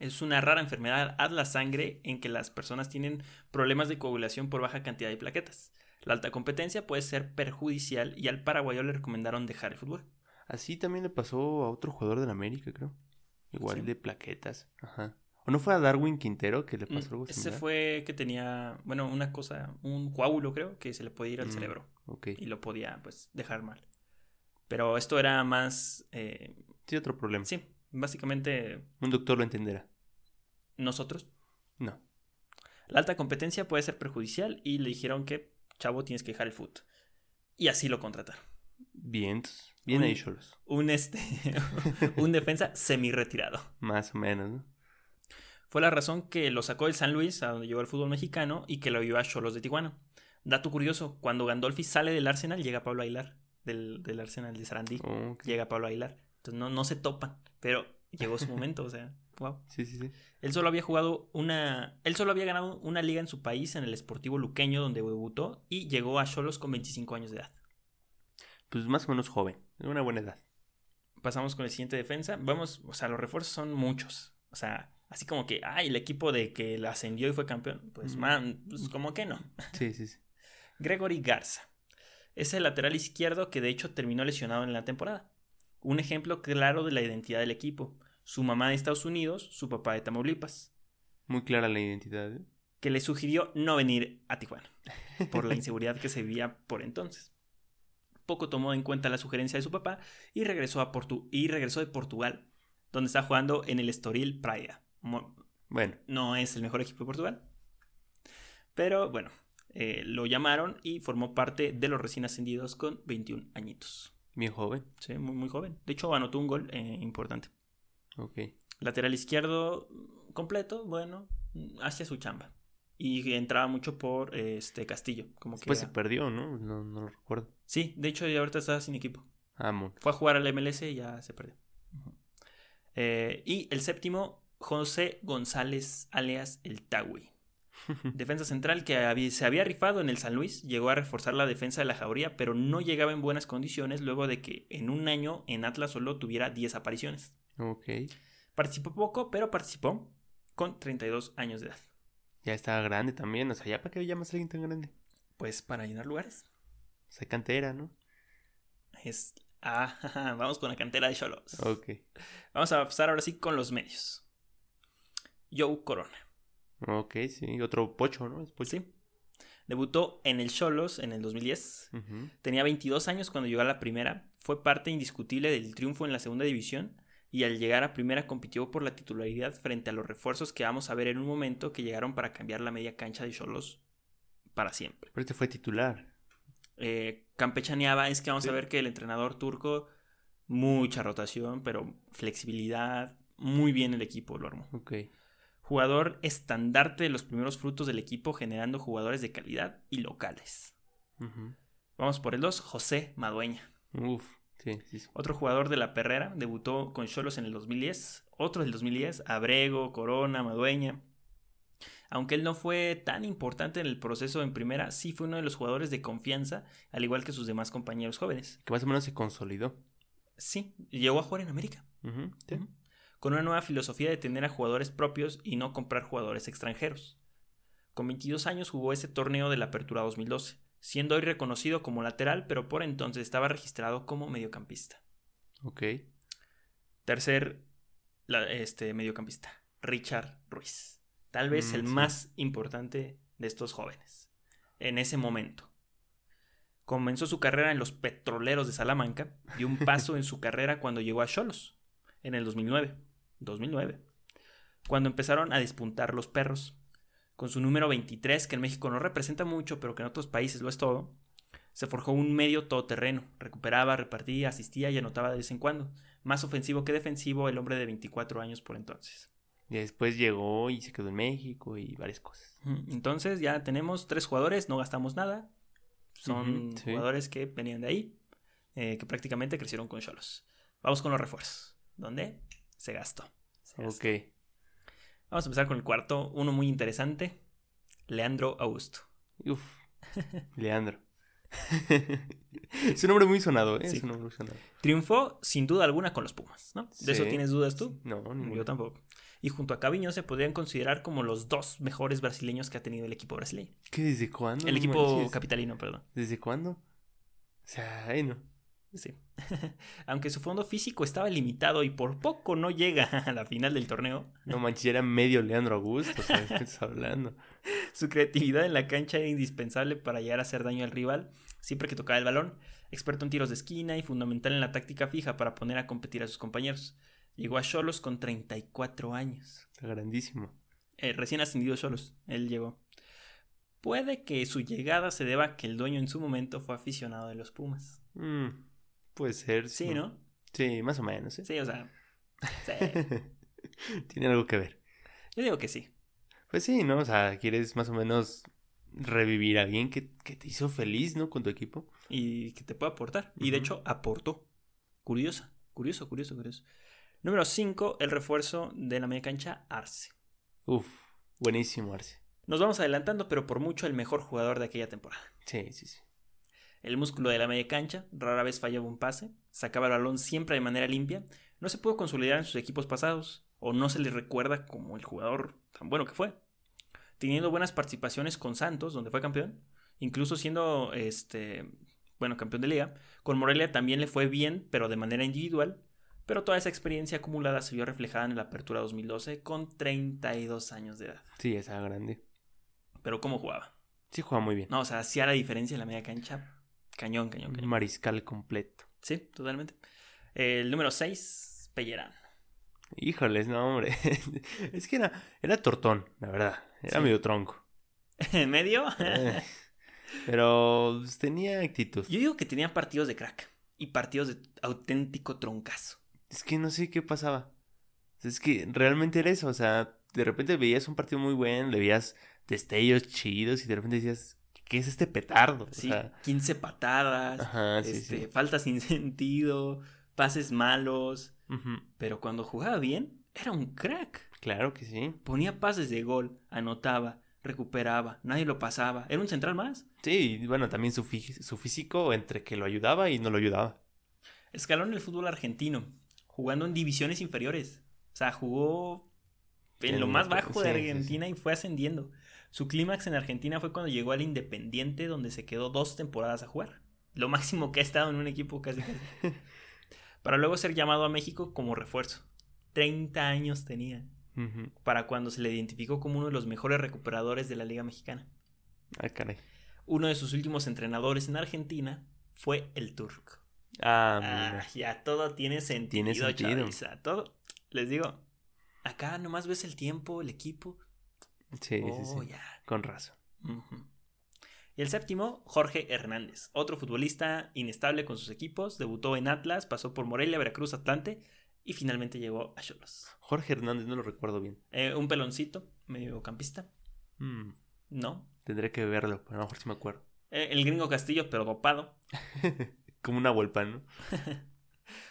Es una rara enfermedad de la sangre en que las personas tienen problemas de coagulación por baja cantidad de plaquetas. La alta competencia puede ser perjudicial y al paraguayo le recomendaron dejar el fútbol. Así también le pasó a otro jugador del América, creo. Igual sí. de plaquetas. Ajá. ¿O no fue a Darwin Quintero que le pasó mm, algo similar? Ese fue que tenía, bueno, una cosa, un coágulo creo, que se le podía ir al mm, cerebro. Okay. Y lo podía, pues, dejar mal. Pero esto era más... Eh... Sí, otro problema. Sí, básicamente... Un doctor lo entenderá. ¿Nosotros? No. La alta competencia puede ser perjudicial y le dijeron que, chavo, tienes que dejar el fútbol. Y así lo contrataron. Bien, bien un, ahí Xolos. Un, este, un defensa semi-retirado. Más o menos, ¿no? Fue la razón que lo sacó del San Luis, a donde llegó el fútbol mexicano, y que lo llevó a Xolos de Tijuana. Dato curioso, cuando Gandolfi sale del Arsenal, llega Pablo Aguilar. Del, del Arsenal de Sarandí, okay. llega Pablo Aguilar. Entonces no, no se topan, pero llegó su momento, o sea... Wow. Sí, sí, sí. Él solo había jugado una... Él solo había ganado una liga en su país, en el Sportivo Luqueño, donde debutó, y llegó a Xolos con veinticinco años de edad. pues más o menos joven, de una buena edad. Pasamos con el siguiente defensa. Vamos, o sea, los refuerzos son muchos. O sea, así como que, ay, ah, el equipo de que la ascendió y fue campeón. Pues, mm. man, pues como que no. Sí, sí, sí. Gregory Garza. Es el lateral izquierdo que de hecho terminó lesionado en la temporada. Un ejemplo claro de la identidad del equipo. Su mamá de Estados Unidos, su papá de Tamaulipas. Muy clara la identidad, ¿eh? Que le sugirió no venir a Tijuana por la inseguridad que se vivía por entonces. Poco tomó en cuenta la sugerencia de su papá y regresó, a Portu- y regresó de Portugal, donde está jugando en el Estoril Praia. Mo- bueno, no es el mejor equipo de Portugal, pero bueno, eh, lo llamaron y formó parte de los recién ascendidos con veintiún añitos. Bien joven. Sí, muy, muy joven. De hecho, anotó un gol eh, importante. Ok. Lateral izquierdo completo, bueno, hacia su chamba. Y entraba mucho por este Castillo. Como que, después se perdió, ¿no? No, no lo recuerdo. Sí, de hecho, ahorita estaba sin equipo. Amo. Fue a jugar al M L S y ya se perdió. Uh-huh. Eh, y el séptimo, José González, alias el Tawi. Defensa central que había, se había rifado en el San Luis. Llegó a reforzar la defensa de la Jauría, pero no llegaba en buenas condiciones luego de que en un año en Atlas solo tuviera diez apariciones. Ok. Participó poco, pero participó con treinta y dos años de edad. Ya estaba grande también, o sea, ¿ya para qué llamas a alguien tan grande? Pues para llenar lugares. O sea, cantera, ¿no? Es... Ah, jaja, vamos con la cantera de Xolos. Ok. Vamos a pasar ahora sí con los medios. Joe Corona. Ok, sí, otro pocho, ¿no? Es pocho. Sí. Debutó en el Xolos en el dos mil diez. Uh-huh. Tenía veintidós años cuando llegó a la primera. Fue parte indiscutible del triunfo en la segunda división. Y al llegar a primera compitió por la titularidad frente a los refuerzos que vamos a ver en un momento que llegaron para cambiar la media cancha de Xolos para siempre. Pero este fue titular. Eh, campechaneaba, es que vamos sí. a ver que el entrenador turco, mucha rotación, pero flexibilidad, muy bien el equipo lo armó. Okay. Jugador estandarte de los primeros frutos del equipo, generando jugadores de calidad y locales. Uh-huh. Vamos por el dos, José Madueña. Uf. Sí, sí, sí. Otro jugador de la Perrera, debutó con Xolos en el dos mil diez, otro del dos mil diez, Abrego, Corona, Madueña. Aunque él no fue tan importante en el proceso en primera, sí fue uno de los jugadores de confianza, al igual que sus demás compañeros jóvenes. Que más o menos se consolidó. Sí, llegó a jugar en América. Uh-huh, sí. Uh-huh. Con una nueva filosofía de tener a jugadores propios y no comprar jugadores extranjeros. Con veintidós años jugó ese torneo de la Apertura dos mil doce. Siendo hoy reconocido como lateral, pero por entonces estaba registrado como mediocampista. Ok. Tercer la, este, mediocampista, Richard Ruiz. Tal vez mm, el sí. más importante de estos jóvenes en ese momento. Comenzó su carrera en los Petroleros de Salamanca. Dio un paso en su carrera cuando llegó a Xolos en el dos mil nueve, cuando empezaron a despuntar los perros. Con su número veintitrés, que en México no representa mucho, pero que en otros países lo es todo, se forjó un medio todoterreno. Recuperaba, repartía, asistía y anotaba de vez en cuando. Más ofensivo que defensivo, el hombre de veinticuatro años por entonces. Y después llegó y se quedó en México y varias cosas. Entonces ya tenemos tres jugadores, no gastamos nada. Son uh-huh, sí. jugadores que venían de ahí, eh, que prácticamente crecieron con Xolos. Vamos con los refuerzos, donde se gastó. Se gastó. Ok. Vamos a empezar con el cuarto, uno muy interesante, Leandro Augusto. Uf, Leandro. Es un nombre muy sonado, ¿eh? Sí. Es un nombre muy sonado. Triunfó sin duda alguna con los Pumas, ¿no? Sí. ¿De eso tienes dudas tú? No, ninguna. Yo tampoco. Y junto a Caviño se podrían considerar como los dos mejores brasileños que ha tenido el equipo brasileño. ¿Qué? ¿Desde cuándo? El equipo manches? capitalino, perdón. ¿Desde cuándo? O sea, ahí no. Sí. Aunque su fondo físico estaba limitado y por poco no llega a la final del torneo. No manches, era medio Leandro Augusto, o sea, estás hablando. Su creatividad en la cancha era indispensable para llegar a hacer daño al rival siempre que tocaba el balón. Experto en tiros de esquina y fundamental en la táctica fija para poner a competir a sus compañeros. Llegó a Xolos con treinta y cuatro años. Está grandísimo. Eh, recién ascendido Xolos, él llegó. Puede que su llegada se deba a que el dueño en su momento fue aficionado de los Pumas. Mm. Puede ser. Sí, ¿no? ¿no? Sí, más o menos. ¿eh? Sí, o sea. Sí. Tiene algo que ver. Yo digo que sí. Pues sí, ¿no? O sea, quieres más o menos revivir a alguien que, que te hizo feliz, ¿no? Con tu equipo. Y que te puede aportar. Uh-huh. Y de hecho, aportó. Curiosa. Curioso, curioso, curioso. Número cinco, el refuerzo de la media cancha, Arce. Uf, buenísimo Arce. Nos vamos adelantando, pero por mucho el mejor jugador de aquella temporada. Sí, sí, sí. el músculo de la media cancha, rara vez fallaba un pase, sacaba el balón siempre de manera limpia, no se pudo consolidar en sus equipos pasados, o no se le recuerda como el jugador tan bueno que fue, teniendo buenas participaciones con Santos, donde fue campeón, incluso siendo este, bueno, campeón de liga, con Morelia también le fue bien, pero de manera individual, pero toda esa experiencia acumulada se vio reflejada en la Apertura dos mil doce con treinta y dos años de edad. Sí, esa grande. Pero ¿cómo jugaba? Sí, jugaba muy bien. No, o sea, hacía la diferencia en la media cancha. Cañón, cañón, cañón. Mariscal completo. Sí, totalmente. El número seis, Pellerán. Híjoles, no, hombre. Es que era, era tortón, la verdad. Era sí. medio tronco. ¿Medio? Eh, pero tenía actitud. Yo digo que tenía partidos de crack y partidos de auténtico troncazo. Es que no sé qué pasaba. Es que realmente era eso, o sea, de repente veías un partido muy bueno, le veías destellos chidos y de repente decías, ¿qué es este petardo? Sí, o sea, quince patadas, ajá, este, sí, sí. faltas sin sentido, pases malos, uh-huh. pero cuando jugaba bien, era un crack. Claro que sí. Ponía pases de gol, anotaba, recuperaba, nadie lo pasaba, era un central más. Sí, y bueno, también su, fí- su físico entre que lo ayudaba y no lo ayudaba. Escaló en el fútbol argentino, jugando en divisiones inferiores. O sea, jugó en lo más bajo de Argentina y fue ascendiendo. Su clímax en Argentina fue cuando llegó al Independiente, donde se quedó dos temporadas a jugar. Lo máximo que ha estado en un equipo casi casi. Para luego ser llamado a México como refuerzo. treinta años tenía. Uh-huh. Para cuando se le identificó como uno de los mejores recuperadores de la Liga Mexicana. Ay, caray. Uno de sus últimos entrenadores en Argentina fue el Turco. Ah, ah ya todo tiene sentido, tiene sentido. Chaviza, todo, les digo, acá nomás ves el tiempo, el equipo. Sí, oh, sí, sí, ya. Con razón. Uh-huh. Y el séptimo, Jorge Hernández, otro futbolista inestable con sus equipos, debutó en Atlas, pasó por Morelia, Veracruz, Atlante y finalmente llegó a Xolos. Jorge Hernández, no lo recuerdo bien. Eh, un peloncito, mediocampista. Mm. No. Tendré que verlo, pero a lo mejor sí me acuerdo. Eh, el gringo Castillo, pero dopado. Como una Volpa, ¿no?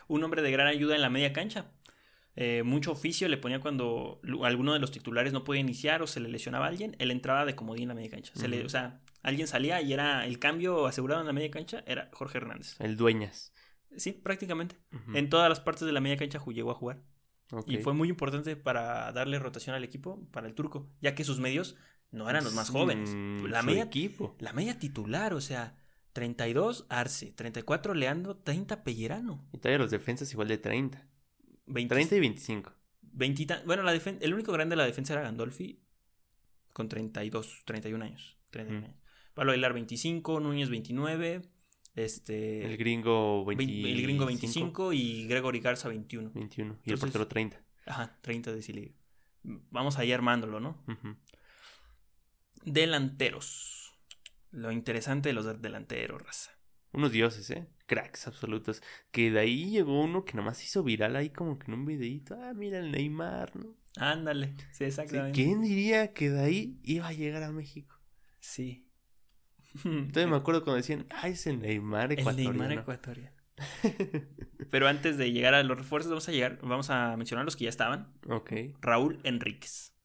Un hombre de gran ayuda en la media cancha. Eh, mucho oficio le ponía cuando alguno de los titulares no podía iniciar o se le lesionaba a alguien. Él entraba de comodín en la media cancha. Se uh-huh. le, o sea, alguien salía y era el cambio asegurado en la media cancha era Jorge Hernández. El Dueñas. Sí, prácticamente. Uh-huh. En todas las partes de la media cancha llegó a jugar. Okay. Y fue muy importante para darle rotación al equipo, para el Turco, ya que sus medios no eran los más jóvenes. Mm, la media equipo. La media titular, o sea... treinta y dos, Arce. treinta y cuatro, Leandro. treinta, Pellerano. Y todavía los defensas igual de treinta. veinte, treinta y veinticinco. veinte, bueno, la defen- el único grande de la defensa era Gandolfi con treinta y dos, treinta y un años. treinta y uno mm. años. Pablo Aguilar, veinticinco. Núñez, veintinueve. Este, el gringo, veinticinco. veinte, el gringo, veinticinco. Y Gregory Garza, veintiuno. veintiuno. Y entonces, el portero, treinta. Ajá, treinta de Silvio. Vamos ahí armándolo, ¿no? Uh-huh. Delanteros. Lo interesante de los delanteros, raza. Unos dioses, ¿eh? Cracks absolutos. Que de ahí llegó uno que nomás hizo viral ahí como que en un videito. Ah, mira el Neymar, ¿no? Ándale, sí, exactamente. Sí, ¿quién diría que de ahí iba a llegar a México? Sí. Entonces me acuerdo cuando decían, ah, es el Neymar ecuatoriano. El Neymar ecuatoriano. Pero antes de llegar a los refuerzos vamos a llegar, vamos a mencionar los que ya estaban. Ok. Raúl Enríquez.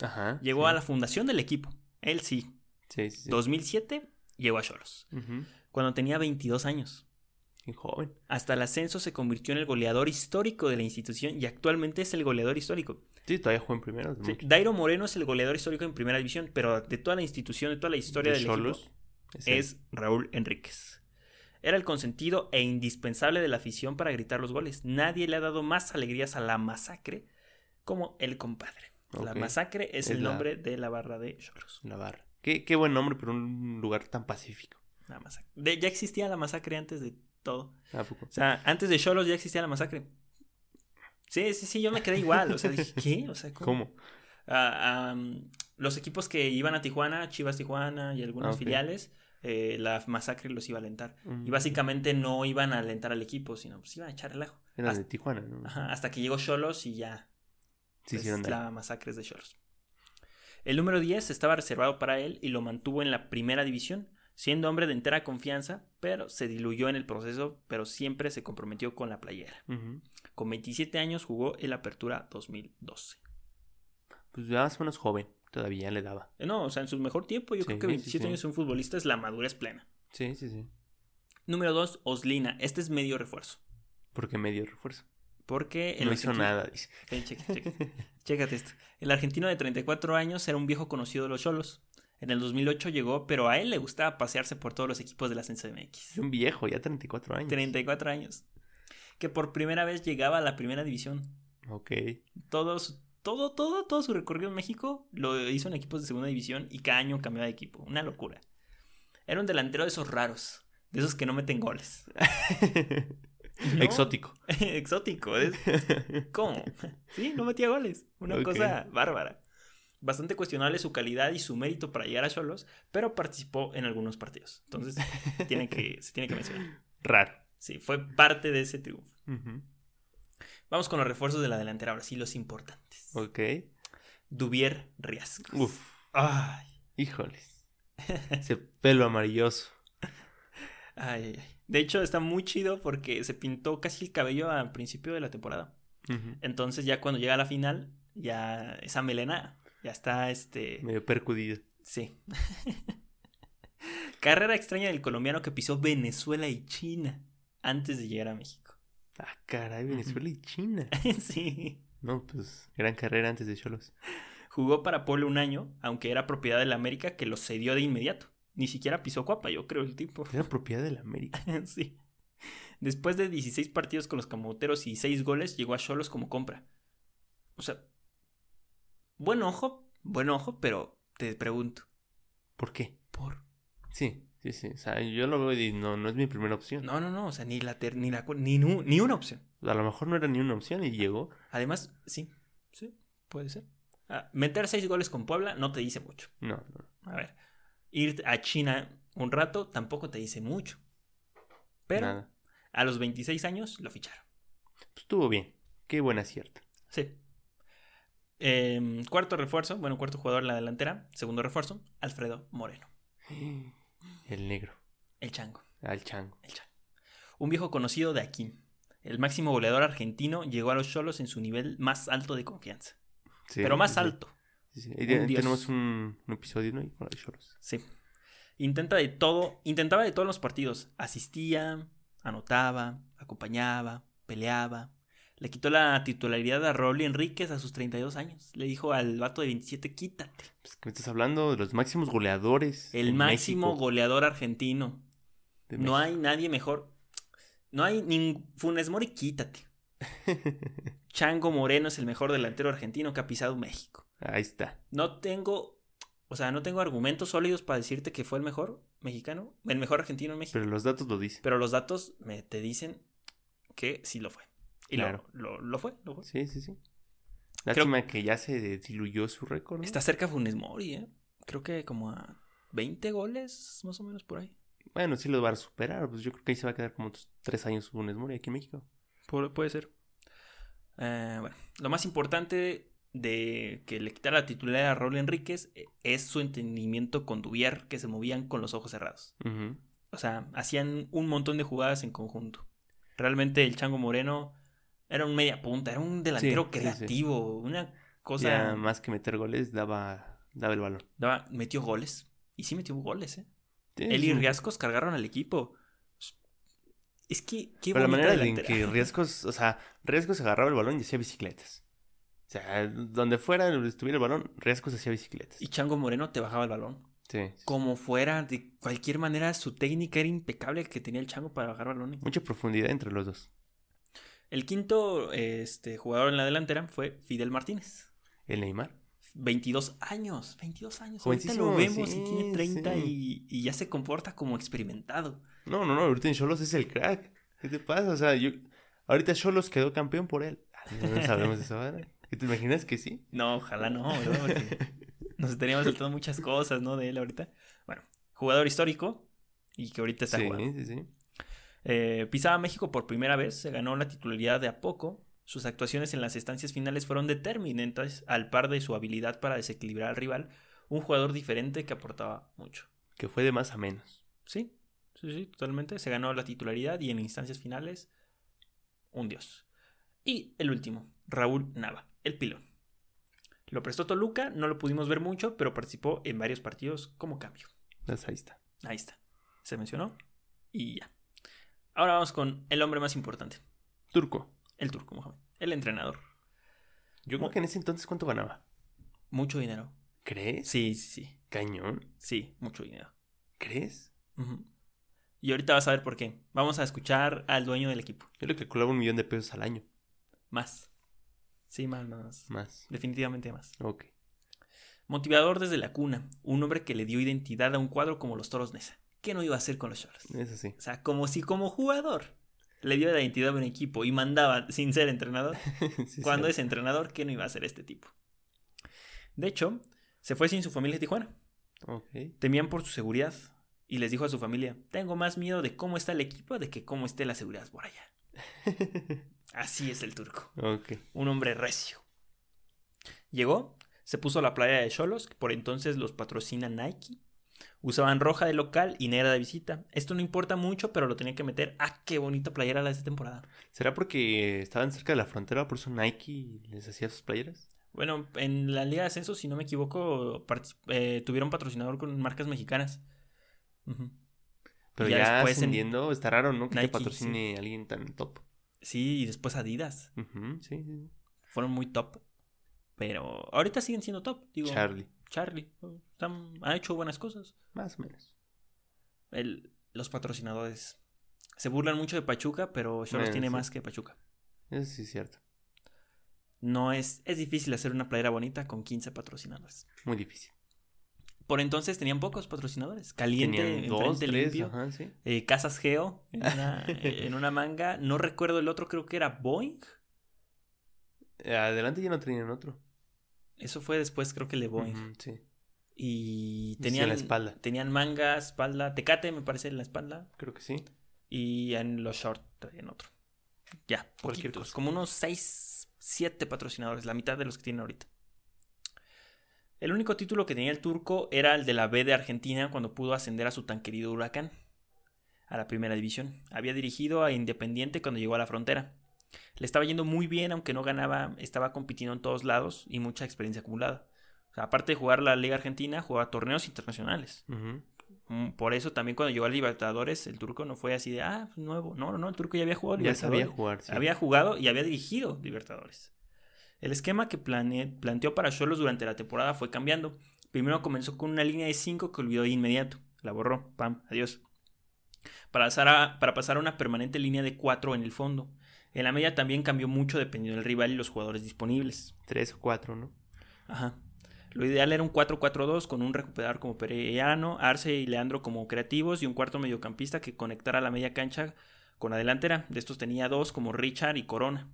Ajá. Llegó sí. a la fundación del equipo. Él sí. Sí, sí, sí. dos mil siete llegó a Xolos uh-huh. cuando tenía veintidós años. Qué joven. Hasta el ascenso se convirtió en el goleador histórico de la institución y actualmente es el goleador histórico. Sí, todavía juega en primera. Sí. Dairo Moreno es el goleador histórico en primera división, pero de toda la institución, de toda la historia de del Xolos, equipo, es, es Raúl Enríquez. Era el consentido e indispensable de la afición para gritar los goles. Nadie le ha dado más alegrías a la Masacre como el compadre. Okay. La Masacre es, es el la... nombre de la barra de Xolos. La barra. Qué, qué buen nombre, pero un lugar tan pacífico. La Masacre. De, ya existía la Masacre antes de todo. ¿A poco? O sea, antes de Xolos ya existía la Masacre. Sí, sí, sí, yo me quedé igual. O sea, dije, ¿qué? O sea, ¿cómo? ¿Cómo? Uh, um, los equipos que iban a Tijuana, Chivas Tijuana y algunos ah, okay. filiales, eh, la Masacre los iba a alentar. Mm. Y básicamente no iban a alentar al equipo, sino pues iban a echar el ajo. Eran hasta, de Tijuana, ¿no? Ajá, hasta que llegó Xolos y ya. Sí, pues, sí, la Masacre es de Xolos. El número diez estaba reservado para él y lo mantuvo en la primera división, siendo hombre de entera confianza, pero se diluyó en el proceso, pero siempre se comprometió con la playera. Uh-huh. Con veintisiete años jugó el Apertura dos mil doce. Pues ya más o menos joven, todavía le daba. No, o sea, en su mejor tiempo, yo sí, creo que veintisiete sí, sí. años de un futbolista es la madurez plena. Sí, sí, sí. Número dos, Oslina. Este es medio refuerzo. ¿Por qué medio refuerzo? Porque... El no hizo nada, dice. Okay, checa, checa. Chécate esto. El argentino de treinta y cuatro años era un viejo conocido de los Xolos. En el dos mil ocho llegó, pero a él le gustaba pasearse por todos los equipos de la C M X. Es un viejo, ya treinta y cuatro años. treinta y cuatro años. Que por primera vez llegaba a la primera división. Ok. Todos... Todo, todo, todo su recorrido en México lo hizo en equipos de segunda división y cada año cambiaba de equipo. Una locura. Era un delantero de esos raros, de esos que no meten goles. ¿No? Exótico. Exótico. ¿Es? ¿Cómo? Sí, no metía goles. Una okay. cosa bárbara. Bastante cuestionable su calidad y su mérito para llegar a Xolos, pero participó en algunos partidos. Entonces, tiene que, se tiene que mencionar. Raro. Sí, fue parte de ese triunfo. Ajá. Uh-huh. Vamos con los refuerzos de la delantera, ahora sí, los importantes. Ok. Dubier Riascos. Uf. Ay. Híjoles. Ese pelo amarilloso. Ay, ay. De hecho, está muy chido porque se pintó casi el cabello al principio de la temporada. Uh-huh. Entonces, ya cuando llega a la final, ya esa melena ya está, este... medio percudida. Sí. Carrera extraña del colombiano que pisó Venezuela y China antes de llegar a México. Ah, caray, Venezuela y China. Sí. No, pues, gran carrera antes de Xolos. Jugó para Puebla un año, aunque era propiedad de la América, que lo cedió de inmediato. Ni siquiera pisó Cuapa, yo creo, el tipo. Era propiedad de la América. Sí. Después de dieciséis partidos con los camoteros y seis goles, llegó a Xolos como compra. O sea, buen ojo, buen ojo, pero te pregunto. ¿Por qué? Por. Sí. Sí, sí, o sea, yo lo veo y no, no es mi primera opción. No, no, no, o sea, ni la, ter, ni, la ni, nu, ni una opción. A lo mejor no era ni una opción y llegó. Además, sí, sí, puede ser. Ah, meter seis goles con Puebla no te dice mucho. No, no. A ver, ir a China un rato tampoco te dice mucho. Pero nada. A los veintiséis años lo ficharon. Pues estuvo bien, qué buena acierta. Sí. Eh, cuarto refuerzo, bueno, cuarto jugador en la delantera, segundo refuerzo, Alfredo Moreno. El negro. El chango. Ah, el chango. El chango. Un viejo conocido de aquí. El máximo goleador argentino llegó a los Xolos en su nivel más alto de confianza. Sí, pero más sí, alto. Sí, sí. Un tenemos un, un episodio, ¿no? Con los Xolos. Sí. Intenta de todo, intentaba de todos los partidos. Asistía, anotaba, acompañaba, peleaba. Le quitó la titularidad a Raúl Enríquez a sus treinta y dos años. Le dijo al vato de veintisiete, quítate. Pues que me estás hablando de los máximos goleadores. El máximo México. Goleador argentino. No hay nadie mejor. No hay ningún... Funes Mori, quítate. Chango Moreno es el mejor delantero argentino que ha pisado México. Ahí está. No tengo... O sea, no tengo argumentos sólidos para decirte que fue el mejor mexicano. El mejor argentino en México. Pero los datos lo dicen. Pero los datos me te dicen que sí lo fue. Y claro. lo, lo, lo, fue, lo fue. Sí, sí, sí. Lástima Creo... que ya se diluyó su récord, ¿no? Está cerca Funes Mori, ¿eh? Creo que como a veinte goles, más o menos, por ahí. Bueno, sí lo va a superar. Pues yo creo que ahí se va a quedar como otros tres años Funes Mori aquí en México. Pu- puede ser. Eh, bueno, lo más importante de que le quitara la titularidad a Raúl Enríquez es su entendimiento con Dubier, que se movían con los ojos cerrados. Uh-huh. O sea, hacían un montón de jugadas en conjunto. Realmente el Chango Moreno... Era un media punta, era un delantero sí, creativo, sí, sí. Una cosa... Ya más que meter goles, daba, daba el valor. Daba, metió goles, y sí metió goles, ¿eh? Sí, él y sí. Riascos cargaron al equipo. Es que... Qué Pero la manera delantera. En que Riascos, o sea, Riascos agarraba el balón y hacía bicicletas. O sea, donde fuera, donde estuviera el balón, Riascos hacía bicicletas. Y Chango Moreno te bajaba el balón. Sí, sí. Como fuera, de cualquier manera, su técnica era impecable que tenía el Chango para bajar balones. Mucha profundidad entre los dos. El quinto este, jugador en la delantera fue Fidel Martínez. ¿El Neymar? veintidós años, veintidós años. Ahorita lo vemos sí, y tiene treinta sí. y, y ya se comporta como experimentado. No, no, no, ahorita en Xolos es el crack. ¿Qué te pasa? O sea, yo... ahorita Xolos quedó campeón por él. No sabemos eso ahora. ¿Te imaginas que sí? No, ojalá no, ¿verdad? Porque nos estaríamos saltando muchas cosas, ¿no? De él ahorita. Bueno, jugador histórico y que ahorita está sí, jugando. Sí, sí, sí. Eh, pisaba México por primera vez, se ganó la titularidad de a poco. Sus actuaciones en las estancias finales fueron determinantes al par de su habilidad para desequilibrar al rival. Un jugador diferente que aportaba mucho. Que fue de más a menos. Sí, sí, sí, totalmente. Se ganó la titularidad y en instancias finales, un dios. Y el último, Raúl Nava, el pilón. Lo prestó Toluca, no lo pudimos ver mucho, pero participó en varios partidos como cambio. Pues ahí está. Ahí está. Se mencionó y ya. Ahora vamos con el hombre más importante. Turco. El Turco Mohamed. El entrenador. Yo creo que en ese entonces, ¿cuánto ganaba? Mucho dinero. ¿Crees? Sí, sí, sí. ¿Cañón? Sí, mucho dinero. ¿Crees? Uh-huh. Y ahorita vas a ver por qué. Vamos a escuchar al dueño del equipo. Yo le calculaba un millón de pesos al año. Más. Sí, más, más. Más. Definitivamente más. Ok. Motivador desde la cuna. Un hombre que le dio identidad a un cuadro como los Toros Neza. ¿Qué no iba a hacer con los Xolos? Eso sí. O sea, como si como jugador le dio la identidad a un equipo y mandaba sin ser entrenador. Sí, cuando sí. Es entrenador, ¿qué no iba a hacer este tipo? De hecho, se fue sin su familia a Tijuana. Okay. Temían por su seguridad y les dijo a su familia: tengo más miedo de cómo está el equipo de que cómo esté la seguridad por allá. Así es el Turco. Okay. Un hombre recio. Llegó, se puso a la playa de Xolos, que por entonces los patrocina Nike. Usaban roja de local y negra de visita. Esto no importa mucho, pero lo tenía que meter. ¡Ah, qué bonita playera la de esta temporada! ¿Será porque estaban cerca de la frontera, por eso Nike y les hacía sus playeras? Bueno, en la Liga de Ascenso, si no me equivoco, part- eh, tuvieron patrocinador con marcas mexicanas. Uh-huh. Pero ya, ya ascendiendo, en... está raro, ¿no? Que Nike, te patrocine sí. Alguien tan top. Sí, y después Adidas. Uh-huh, sí, sí. Fueron muy top. Pero ahorita siguen siendo top. Digo, Charlie. Charlie. Están, ha hecho buenas cosas. Más o menos. El, los patrocinadores. Se burlan mucho de Pachuca, pero Xolos bueno, tiene sí. Más que Pachuca. Eso sí es cierto. No es, es difícil hacer una playera bonita con quince patrocinadores. Muy difícil. Por entonces tenían pocos patrocinadores. Caliente, Enfrente Limpio. Ajá, ¿sí? eh, Casas Geo en una, en una manga. No recuerdo el otro, creo que era Boeing. Adelante ya no tenían otro. Eso fue después, creo que el de Boeing. Uh-huh, sí. Y tenían sí, la espalda. Tenían manga, espalda. Tecate, me parece, en la espalda. Creo que sí. Y en los shorts traían otro. Ya, cualquier cosa. Como unos seis, siete patrocinadores, la mitad de los que tienen ahorita. El único título que tenía el Turco era el de la B de Argentina cuando pudo ascender a su tan querido Huracán, a la primera división. Había dirigido a Independiente cuando llegó a la frontera. Le estaba yendo muy bien, aunque no ganaba, estaba compitiendo en todos lados y mucha experiencia acumulada. O sea, aparte de jugar la Liga Argentina, jugaba torneos internacionales. Uh-huh. Por eso también cuando llegó a Libertadores, el Turco no fue así de, ah, nuevo. No, no, no, el Turco ya había jugado Libertadores. Ya sabía jugar, sí. Había jugado y había dirigido Libertadores. El esquema que plane- planteó para Xolos durante la temporada fue cambiando. Primero comenzó con una línea de cinco que olvidó de inmediato. La borró, pam, adiós. Para pasar a, para pasar a una permanente línea de cuatro en el fondo. En la media también cambió mucho dependiendo del rival y los jugadores disponibles. Tres o cuatro, ¿no? Ajá. Lo ideal era un cuatro cuatro dos con un recuperador como Pellerán, Arce y Leandro como creativos y un cuarto mediocampista que conectara la media cancha con la delantera. De estos tenía dos como Richard y Corona.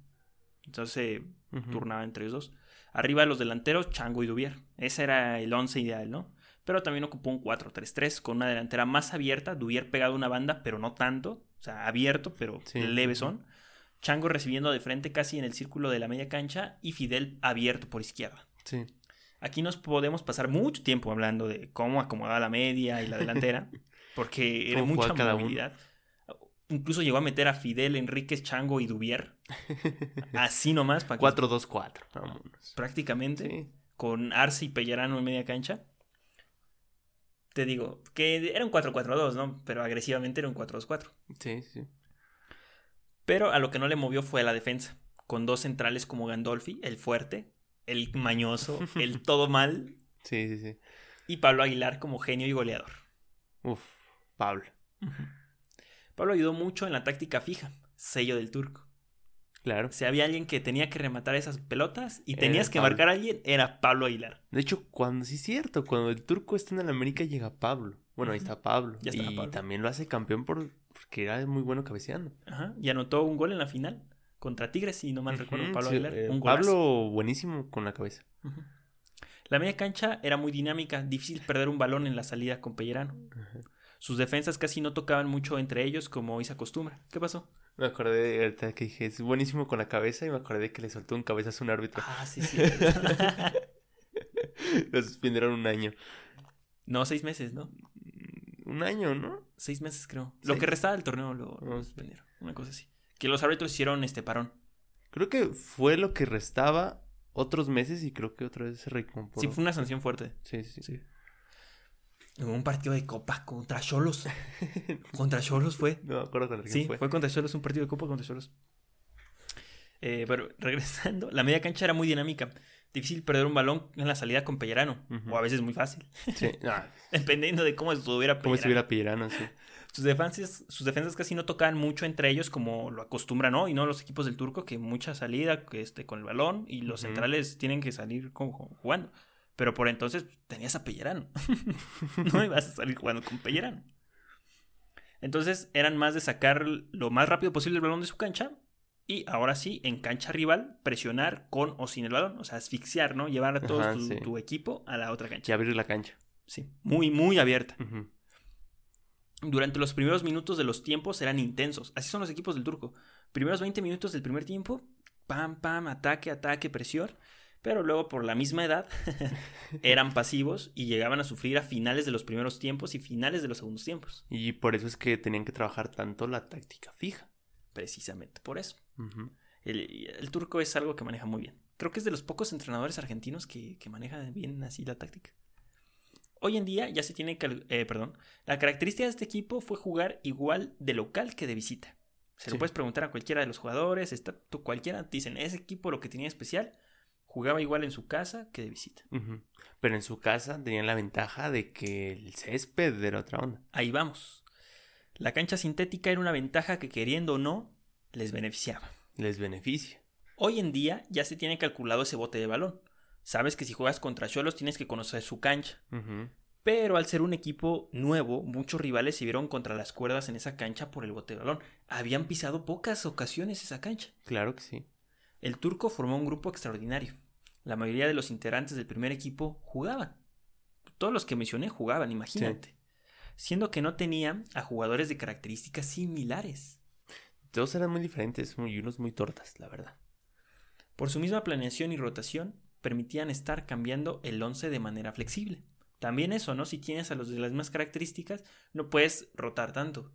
Entonces se uh-huh. turnaba entre ellos dos. Arriba los delanteros, Chango y Dubier. Ese era el once ideal, ¿no? Pero también ocupó un cuatro tres tres con una delantera más abierta. Dubier pegado a una banda, pero no tanto. O sea, abierto, pero sí. Leve son. Chango recibiendo de frente casi en el círculo de la media cancha y Fidel abierto por izquierda. Sí. Aquí nos podemos pasar mucho tiempo hablando de cómo acomodaba la media y la delantera, porque era mucha movilidad. Uno. Incluso llegó a meter a Fidel, Enríquez, Chango y Dubier. Así nomás. Para que... cuatro dos cuatro. Vámonos. Prácticamente. Sí. Con Arce y Pellerano en media cancha. Te digo, que era un cuatro cuatro dos, ¿no? Pero agresivamente era un cuatro dos cuatro. Sí, sí. Pero a lo que no le movió fue la defensa. Con dos centrales como Gandolfi, el fuerte... el mañoso, el todo mal. Sí, sí, sí. Y Pablo Aguilar como genio y goleador. Uf, Pablo. Pablo ayudó mucho en la táctica fija, sello del Turco. Claro. Si había alguien que tenía que rematar esas pelotas y tenías era que Pablo. Marcar a alguien, era Pablo Aguilar. De hecho, cuando sí es cierto, cuando el Turco está en el América llega Pablo. Bueno, ahí está Pablo. Ya está y Pablo. También lo hace campeón por, porque era muy bueno cabeceando. Ajá, y anotó un gol en la final. Contra Tigres, si no mal recuerdo, Pablo sí, Aguilar. Eh, un golazo. Pablo, buenísimo con la cabeza. Uh-huh. La media cancha era muy dinámica, difícil perder un balón en la salida con Pellerano. Uh-huh. Sus defensas casi no tocaban mucho entre ellos, como hoy se acostumbra. ¿Qué pasó? Me acordé ahorita que dije, es buenísimo con la cabeza, y me acordé que le soltó un cabezazo a un árbitro. Ah, sí, sí. Lo suspendieron un año. No, seis meses, ¿no? Un año, ¿no? Seis meses, creo. ¿Seis? Lo que restaba del torneo lo, lo suspendieron. Una cosa así. Que los árbitros hicieron este parón. Creo que fue lo que restaba otros meses y creo que otra vez se recompuso. Sí, fue una sanción fuerte. Sí, sí, sí. en un partido de Copa contra Xolos. Contra Xolos fue. No me acuerdo contra quién sí, fue. Sí, fue contra Xolos, un partido de Copa contra Xolos. Eh, pero regresando, la media cancha era muy dinámica. Difícil perder un balón en la salida con Pellerano. Uh-huh. O a veces muy fácil. Sí. Ah. Dependiendo de cómo estuviera Pellerano. Cómo estuviera Pellerano, sí. Sus defensas, sus defensas casi no tocaban mucho entre ellos como lo acostumbran, ¿no? Y no los equipos del Turco, que mucha salida que este, con el balón. Y los uh-huh. centrales tienen que salir con, con, jugando. Pero por entonces tenías a Pellerano. No ibas a salir jugando con Pellerano. Entonces eran más de sacar lo más rápido posible el balón de su cancha. Y ahora sí, en cancha rival, presionar con o sin el balón. O sea, asfixiar, ¿no? Llevar a todo Ajá, tu, sí. tu equipo a la otra cancha. Y abrir la cancha. Sí, muy, muy abierta. Uh-huh. Durante los primeros minutos de los tiempos eran intensos. Así son los equipos del Turco. Primeros veinte minutos del primer tiempo, pam, pam, ataque, ataque, presión. Pero luego, por la misma edad, eran pasivos y llegaban a sufrir a finales de los primeros tiempos y finales de los segundos tiempos. Y por eso es que tenían que trabajar tanto la táctica fija. Precisamente por eso. Uh-huh. El, el Turco es algo que maneja muy bien. Creo que es de los pocos entrenadores argentinos que, que maneja bien así la táctica. Hoy en día ya se tiene... Cal- eh, perdón. La característica de este equipo fue jugar igual de local que de visita. Se sí. lo puedes preguntar a cualquiera de los jugadores. Está, tú, cualquiera te dicen, ese equipo lo que tenía especial, jugaba igual en su casa que de visita. Uh-huh. Pero en su casa tenían la ventaja de que el césped era otra onda. Ahí vamos. La cancha sintética era una ventaja que, queriendo o no, les beneficiaba. Les beneficia. Hoy en día ya se tiene calculado ese bote de balón. Sabes que si juegas contra Xolos tienes que conocer su cancha. Uh-huh. Pero al ser un equipo nuevo, muchos rivales se vieron contra las cuerdas en esa cancha por el bote de balón. Habían pisado pocas ocasiones esa cancha. Claro que sí. El Turco formó un grupo extraordinario. La mayoría de los integrantes del primer equipo jugaban. Todos los que mencioné jugaban, imagínate. Sí. Siendo que no tenían a jugadores de características similares. Todos eran muy diferentes y unos muy tortas, la verdad. Por su misma planeación y rotación, permitían estar cambiando el once de manera flexible. También eso, ¿no? Si tienes a los de las mismas características, no puedes rotar tanto.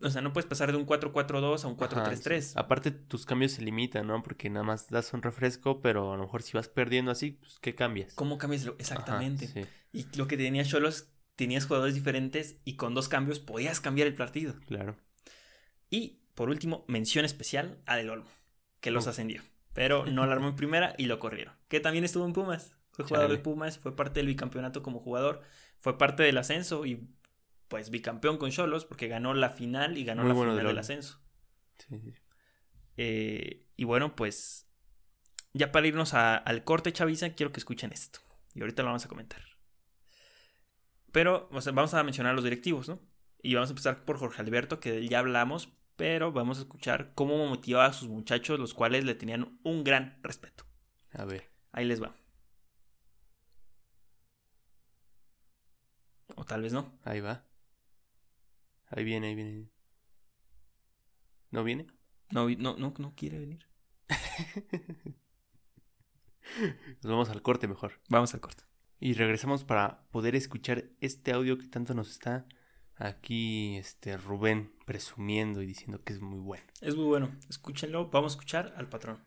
O sea, no puedes pasar de un cuatro cuatro dos a un cuatro tres tres. Sí. Aparte, tus cambios se limitan, ¿no? Porque nada más das un refresco, pero a lo mejor si vas perdiendo así, pues, ¿qué cambias? ¿Cómo cambias? Exactamente. Ajá, sí. Y lo que tenía Xolos... Tenías jugadores diferentes y con dos cambios podías cambiar el partido. Claro. Y, por último, mención especial a Del Olmo, que los ascendió. Pero no la armó en primera y lo corrieron. Que también estuvo en Pumas. Fue jugador Chale. de Pumas, fue parte del bicampeonato como jugador. Fue parte del ascenso y, pues, bicampeón con Xolos porque ganó la final y ganó Muy la bueno final del ascenso. Sí, sí. Eh, y bueno, pues, ya para irnos a, al corte, chaviza, quiero que escuchen esto. Y ahorita lo vamos a comentar. Pero o sea, vamos a mencionar los directivos, ¿no? Y vamos a empezar por Jorge Alberto, que de él ya hablamos, pero vamos a escuchar cómo motivaba a sus muchachos, los cuales le tenían un gran respeto. A ver. Ahí les va. O tal vez no. Ahí va. Ahí viene, ahí viene. ¿No viene? No, no, no, no quiere venir. Nos vamos al corte mejor. Vamos al corte. Y regresamos para poder escuchar este audio que tanto nos está aquí este Rubén presumiendo y diciendo que es muy bueno. Es muy bueno. Escúchenlo. Vamos a escuchar al patrón.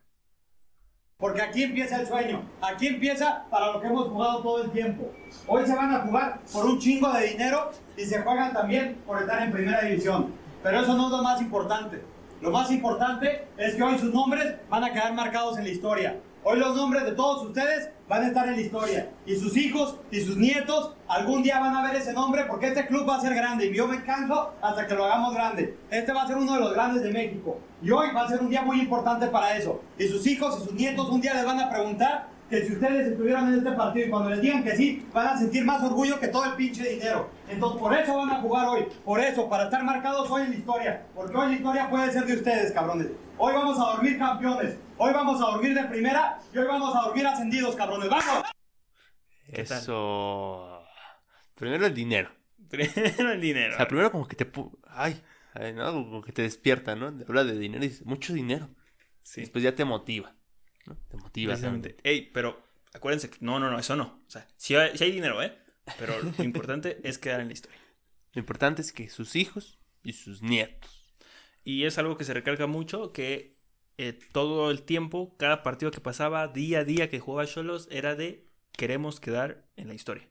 Porque aquí empieza el sueño. Aquí empieza para lo que hemos jugado todo el tiempo. Hoy se van a jugar por un chingo de dinero y se juegan también por estar en primera división. Pero eso no es lo más importante. Lo más importante es que hoy sus nombres van a quedar marcados en la historia. Hoy los nombres de todos ustedes van a estar en la historia. Y sus hijos y sus nietos algún día van a ver ese nombre porque este club va a ser grande. Y yo me canso hasta que lo hagamos grande. Este va a ser uno de los grandes de México. Y hoy va a ser un día muy importante para eso. Y sus hijos y sus nietos un día les van a preguntar que si ustedes estuvieran en este partido. Y cuando les digan que sí, van a sentir más orgullo que todo el pinche dinero. Entonces por eso van a jugar hoy. Por eso, para estar marcados hoy en la historia. Porque hoy la historia puede ser de ustedes, cabrones. Hoy vamos a dormir campeones. Hoy vamos a dormir de primera y hoy vamos a dormir ascendidos, cabrones. ¡Vamos! Eso. Primero el dinero. Primero el dinero. O sea, primero como que te... Pu- Ay, ¿no? Como que te despierta, ¿no? Habla de dinero y dice, mucho dinero. Sí. Después ya te motiva, ¿no? Te motiva. Exactamente. Ey, pero acuérdense que... No, no, no, eso no. O sea, sí hay, sí hay dinero, ¿eh? Pero lo importante es quedar en la historia. Lo importante es que sus hijos y sus nietos. Y es algo que se recarga mucho, que... Eh, todo el tiempo, cada partido que pasaba, día a día que jugaba Xolos, era de queremos quedar en la historia.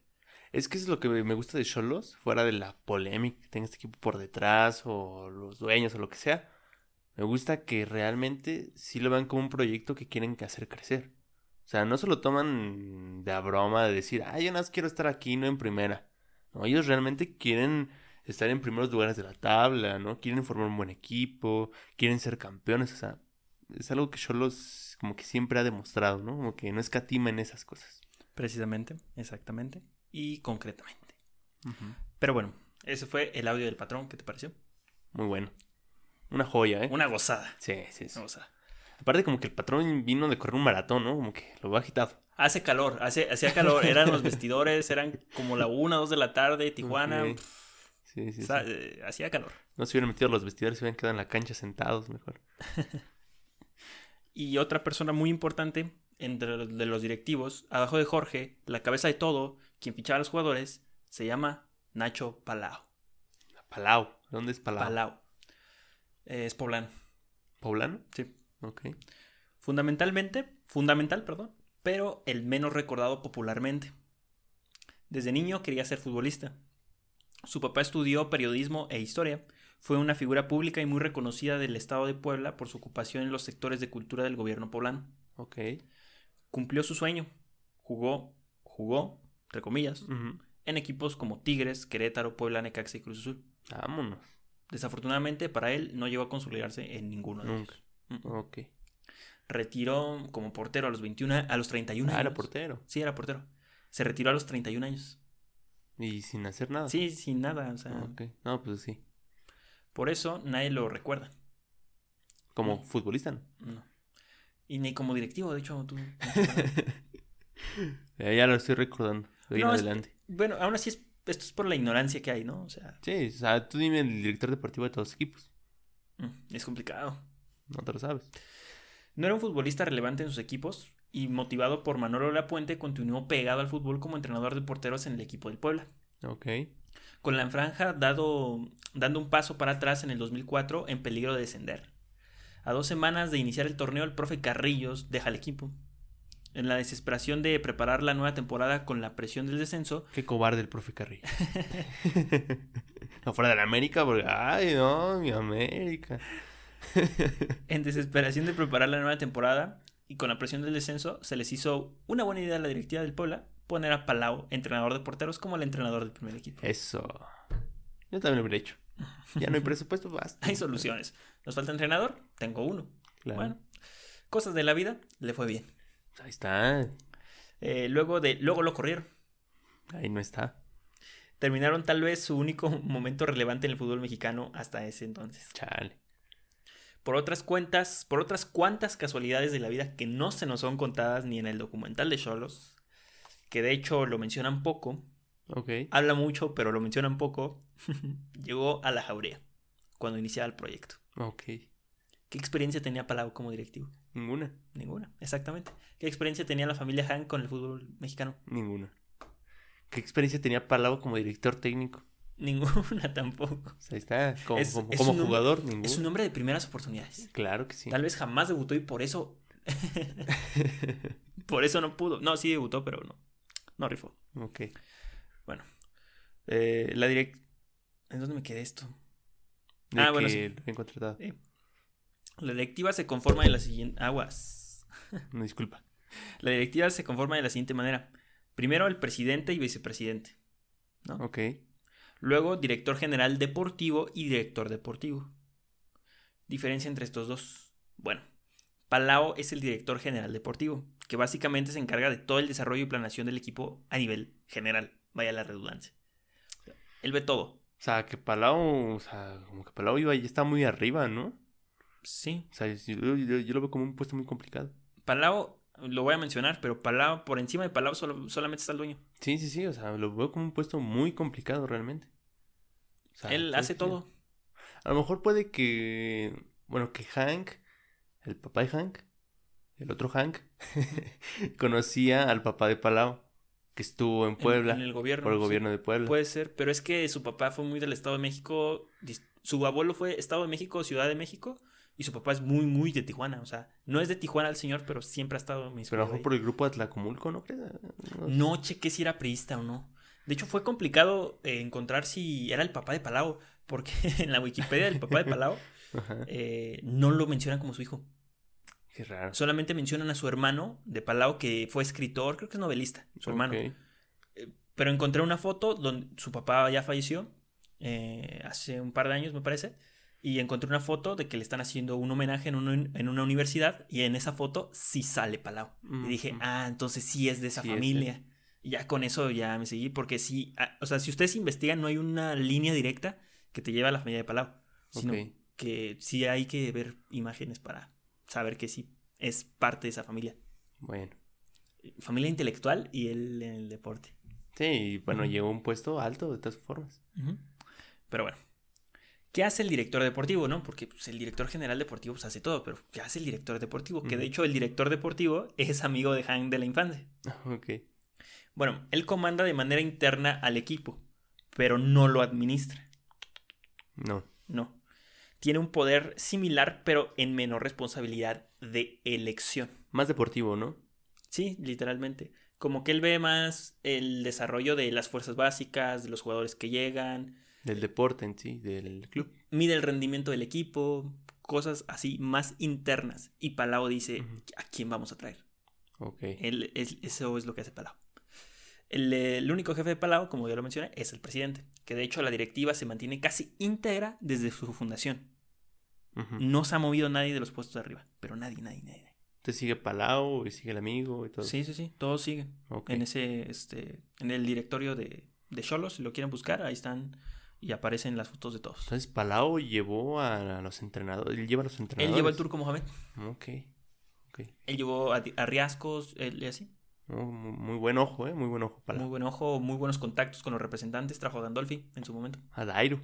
Es que eso es lo que me gusta de Xolos, fuera de la polémica que tenga este equipo por detrás o los dueños o lo que sea. Me gusta que realmente sí lo vean como un proyecto que quieren hacer crecer. O sea, no se lo toman de a broma de decir, ah, yo nada más quiero estar aquí, no en primera. No, ellos realmente quieren estar en primeros lugares de la tabla, ¿no? Quieren formar un buen equipo, quieren ser campeones. O sea, es algo que Xolos como que siempre ha demostrado, ¿no? Como que no escatima en esas cosas. Precisamente, exactamente y concretamente. Uh-huh. Pero bueno, ese fue el audio del patrón. ¿Qué te pareció? Muy bueno. Una joya, ¿eh? Una gozada. Sí, sí, sí. Una gozada. Aparte como que el patrón vino de correr un maratón, ¿no? Como que lo va agitado. Hace calor, hace, hacía calor. Eran los vestidores, eran como la una, dos de la tarde, Tijuana. Okay. Sí, sí, o sea, sí. Eh, hacía calor. No se hubieran metido los vestidores, se hubieran quedado en la cancha sentados mejor. Y otra persona muy importante entre los, de los directivos, abajo de Jorge, la cabeza de todo, quien fichaba a los jugadores, se llama Nacho Palau. Palau, ¿dónde es Palau? Palau. Eh, es poblano. ¿Poblano? Sí. Ok. Fundamentalmente, fundamental, perdón, pero el menos recordado popularmente. Desde niño quería ser futbolista. Su papá estudió periodismo e historia. Fue una figura pública y muy reconocida del estado de Puebla por su ocupación en los sectores de cultura del gobierno poblano. Ok. Cumplió su sueño. Jugó, jugó, entre comillas, uh-huh. en equipos como Tigres, Querétaro, Puebla, Necaxa y Cruz Azul. Vámonos. Desafortunadamente para él no llegó a consolidarse en ninguno de Nunca. ellos. Ok. Retiró como portero a los veintiuno, a los treinta y uno ah, años. Ah, era portero. Sí, era portero. Se retiró a los treinta y uno años. ¿Y sin hacer nada? Sí, sin nada, o sea... Ok, no, pues sí. Por eso nadie lo recuerda. ¿Como no. futbolista? No. no. Y ni como directivo, de hecho, tú... ya, ya lo estoy recordando, de no, adelante. Es, bueno, aún así, es, esto es por la ignorancia que hay, ¿no? O sea... Sí, o sea, tú dime el director deportivo de todos los equipos. Es complicado. No te lo sabes. No era un futbolista relevante en sus equipos... Y motivado por Manolo Lapuente, continuó pegado al fútbol como entrenador de porteros en el equipo del Puebla. Ok. Con la franja dado, dando un paso para atrás en el dos mil cuatro, en peligro de descender. A dos semanas de iniciar el torneo, el profe Carrillos deja el equipo. En la desesperación de preparar la nueva temporada con la presión del descenso... Qué cobarde el profe Carrillos. No fuera de la América, porque... ¡Ay, no, mi América! En desesperación de preparar la nueva temporada... Y con la presión del descenso, se les hizo una buena idea a la directiva del Puebla poner a Palau, entrenador de porteros, como el entrenador del primer equipo. Eso. Yo también lo hubiera hecho. Ya no hay presupuesto, basta. Hay soluciones. Nos falta entrenador, tengo uno. Claro. Bueno, cosas de la vida, le fue bien. Ahí está. Eh, luego, de, luego lo corrieron. Ahí no está. Terminaron tal vez su único momento relevante en el fútbol mexicano hasta ese entonces. Chale. Por otras cuentas, por otras cuantas casualidades de la vida que no se nos son contadas ni en el documental de Xolos, que de hecho lo mencionan poco, okay. habla mucho pero lo mencionan poco, llegó a la Jauría cuando iniciaba el proyecto. Okay. ¿Qué experiencia tenía Palau como directivo? Ninguna. Ninguna, exactamente. ¿Qué experiencia tenía la familia Hank con el fútbol mexicano? Ninguna. ¿Qué experiencia tenía Palau como director técnico? Ninguna tampoco. Ahí está. Como, es, como, es como jugador, hombre, ningún. Es un hombre de primeras oportunidades. Claro que sí. Tal vez jamás debutó y por eso. Por eso no pudo. No, sí debutó, pero no. No rifó. Ok. Bueno. Eh, la direct. ¿En dónde me quedé esto? De ah, que bueno. Sí. Lo he contratado. Eh. La directiva se conforma de la siguiente. Aguas. No, disculpa. La directiva se conforma de la siguiente manera: primero el presidente y vicepresidente. ¿No? Ok. Luego, director general deportivo y director deportivo. Diferencia entre estos dos. Bueno, Palau es el director general deportivo, que básicamente se encarga de todo el desarrollo y planeación del equipo a nivel general. Vaya la redundancia. Él ve todo. O sea, que Palau, o sea, como que Palau iba y está muy arriba, ¿no? Sí. O sea, yo, yo, yo lo veo como un puesto muy complicado. Palau, lo voy a mencionar, pero Palau, por encima de Palau solo, solamente está el dueño. Sí, sí, sí, o sea, lo veo como un puesto muy complicado realmente. O sea, él hace todo. A lo mejor puede que... Bueno, que Hank, el papá de Hank, el otro Hank, conocía al papá de Palau, que estuvo en Puebla. En, en el gobierno. Por el sí, gobierno de Puebla. Puede ser, pero es que su papá fue muy del Estado de México. Su abuelo fue Estado de México, Ciudad de México. Y su papá es muy, muy de Tijuana. O sea, no es de Tijuana el señor, pero siempre ha estado... Pero a lo mejor por el grupo Atlacomulco, ¿no crees? No, no chequé si era priista o no. De hecho, fue complicado eh, encontrar si era el papá de Palau, porque en la Wikipedia del papá de Palau eh, no lo mencionan como su hijo. Qué raro. Solamente mencionan a su hermano de Palau, que fue escritor, creo que es novelista, su okay. hermano. Eh, pero encontré una foto donde su papá ya falleció eh, hace un par de años, me parece, y encontré una foto de que le están haciendo un homenaje en, un, en una universidad, y en esa foto sí sale Palau. Mm-hmm. Y dije, ah, entonces sí es de esa sí, familia. Es, ¿eh? Y ya con eso ya me seguí, porque sí, a, o sea, si ustedes investigan, no hay una línea directa que te lleve a la familia de Palau, sino okay. que sí hay que ver imágenes para saber que sí es parte de esa familia. Bueno. Familia intelectual y él en el deporte. Sí, bueno, uh-huh. llegó a un puesto alto de todas formas. Uh-huh. Pero bueno. ¿Qué hace el director deportivo, no? Porque pues, el director general deportivo pues, hace todo, pero ¿qué hace el director deportivo? Que mm. de hecho el director deportivo es amigo de Hank de la infancia. Ok. Bueno, él comanda de manera interna al equipo, pero no lo administra. No. No. Tiene un poder similar, pero en menor responsabilidad de elección. Más deportivo, ¿no? Sí, literalmente. Como que él ve más el desarrollo de las fuerzas básicas, de los jugadores que llegan... Del deporte en sí, del club. Mide el rendimiento del equipo, cosas así más internas. Y Palau dice, uh-huh. ¿a quién vamos a traer? Ok. Él, es, eso es lo que hace Palau. El, el único jefe de Palau, como ya lo mencioné, es el presidente. Que de hecho la directiva se mantiene casi íntegra desde su fundación. Uh-huh. No se ha movido nadie de los puestos de arriba. Pero nadie, nadie, nadie. Entonces sigue Palau y sigue el amigo y todo. Sí, sí, sí. Todo sigue. Okay. En ese, este, en el directorio de Xolos, si lo quieren buscar, ahí están... Y aparecen las fotos de todos. Entonces, Palau llevó a los entrenadores. Él lleva a los entrenadores. Él llevó al Turco Mohamed. Ok. okay. Él llevó a, a Riascos, él, y así. Oh, muy, muy buen ojo, ¿eh? Muy buen ojo, Palau. Muy buen ojo, muy buenos contactos con los representantes. Trajo a Gandolfi en su momento. A Dairo.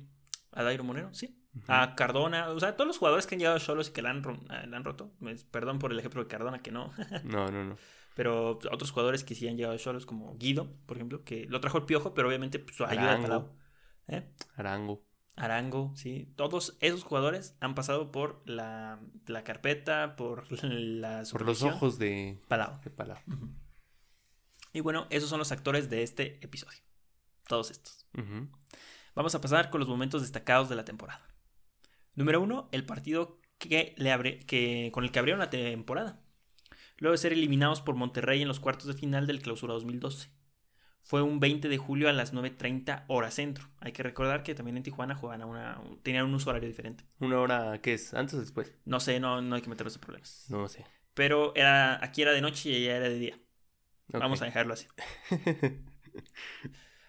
A Dairo Moreno, sí. Uh-huh. A Cardona. O sea, todos los jugadores que han llegado a Xolos y que la han, la han roto. Perdón por el ejemplo de Cardona, que no. no, no, no. Pero otros jugadores que sí han llegado a Xolos, como Guido, por ejemplo, que lo trajo el Piojo, pero obviamente pues, ayuda a Palau. ¿Eh? Arango. Arango, sí. Todos esos jugadores han pasado por la, la carpeta, por la Por los ojos de Palau. De Palau. Uh-huh. Y bueno, esos son los actores de este episodio. Todos estos. Uh-huh. Vamos a pasar con los momentos destacados de la temporada. Número uno, el partido que le abre, que, con el que abrieron la temporada. Luego de ser eliminados por Monterrey en los cuartos de final del Clausura dos mil doce. Fue un veinte de julio a las nueve treinta hora centro. Hay que recordar que también en Tijuana jugaban a una... Tenían un uso horario diferente. ¿Una hora qué es? ¿Antes o después? No sé, no, no hay que meternos en problemas. No sé. Pero era, aquí era de noche y allá era de día. Okay. Vamos a dejarlo así.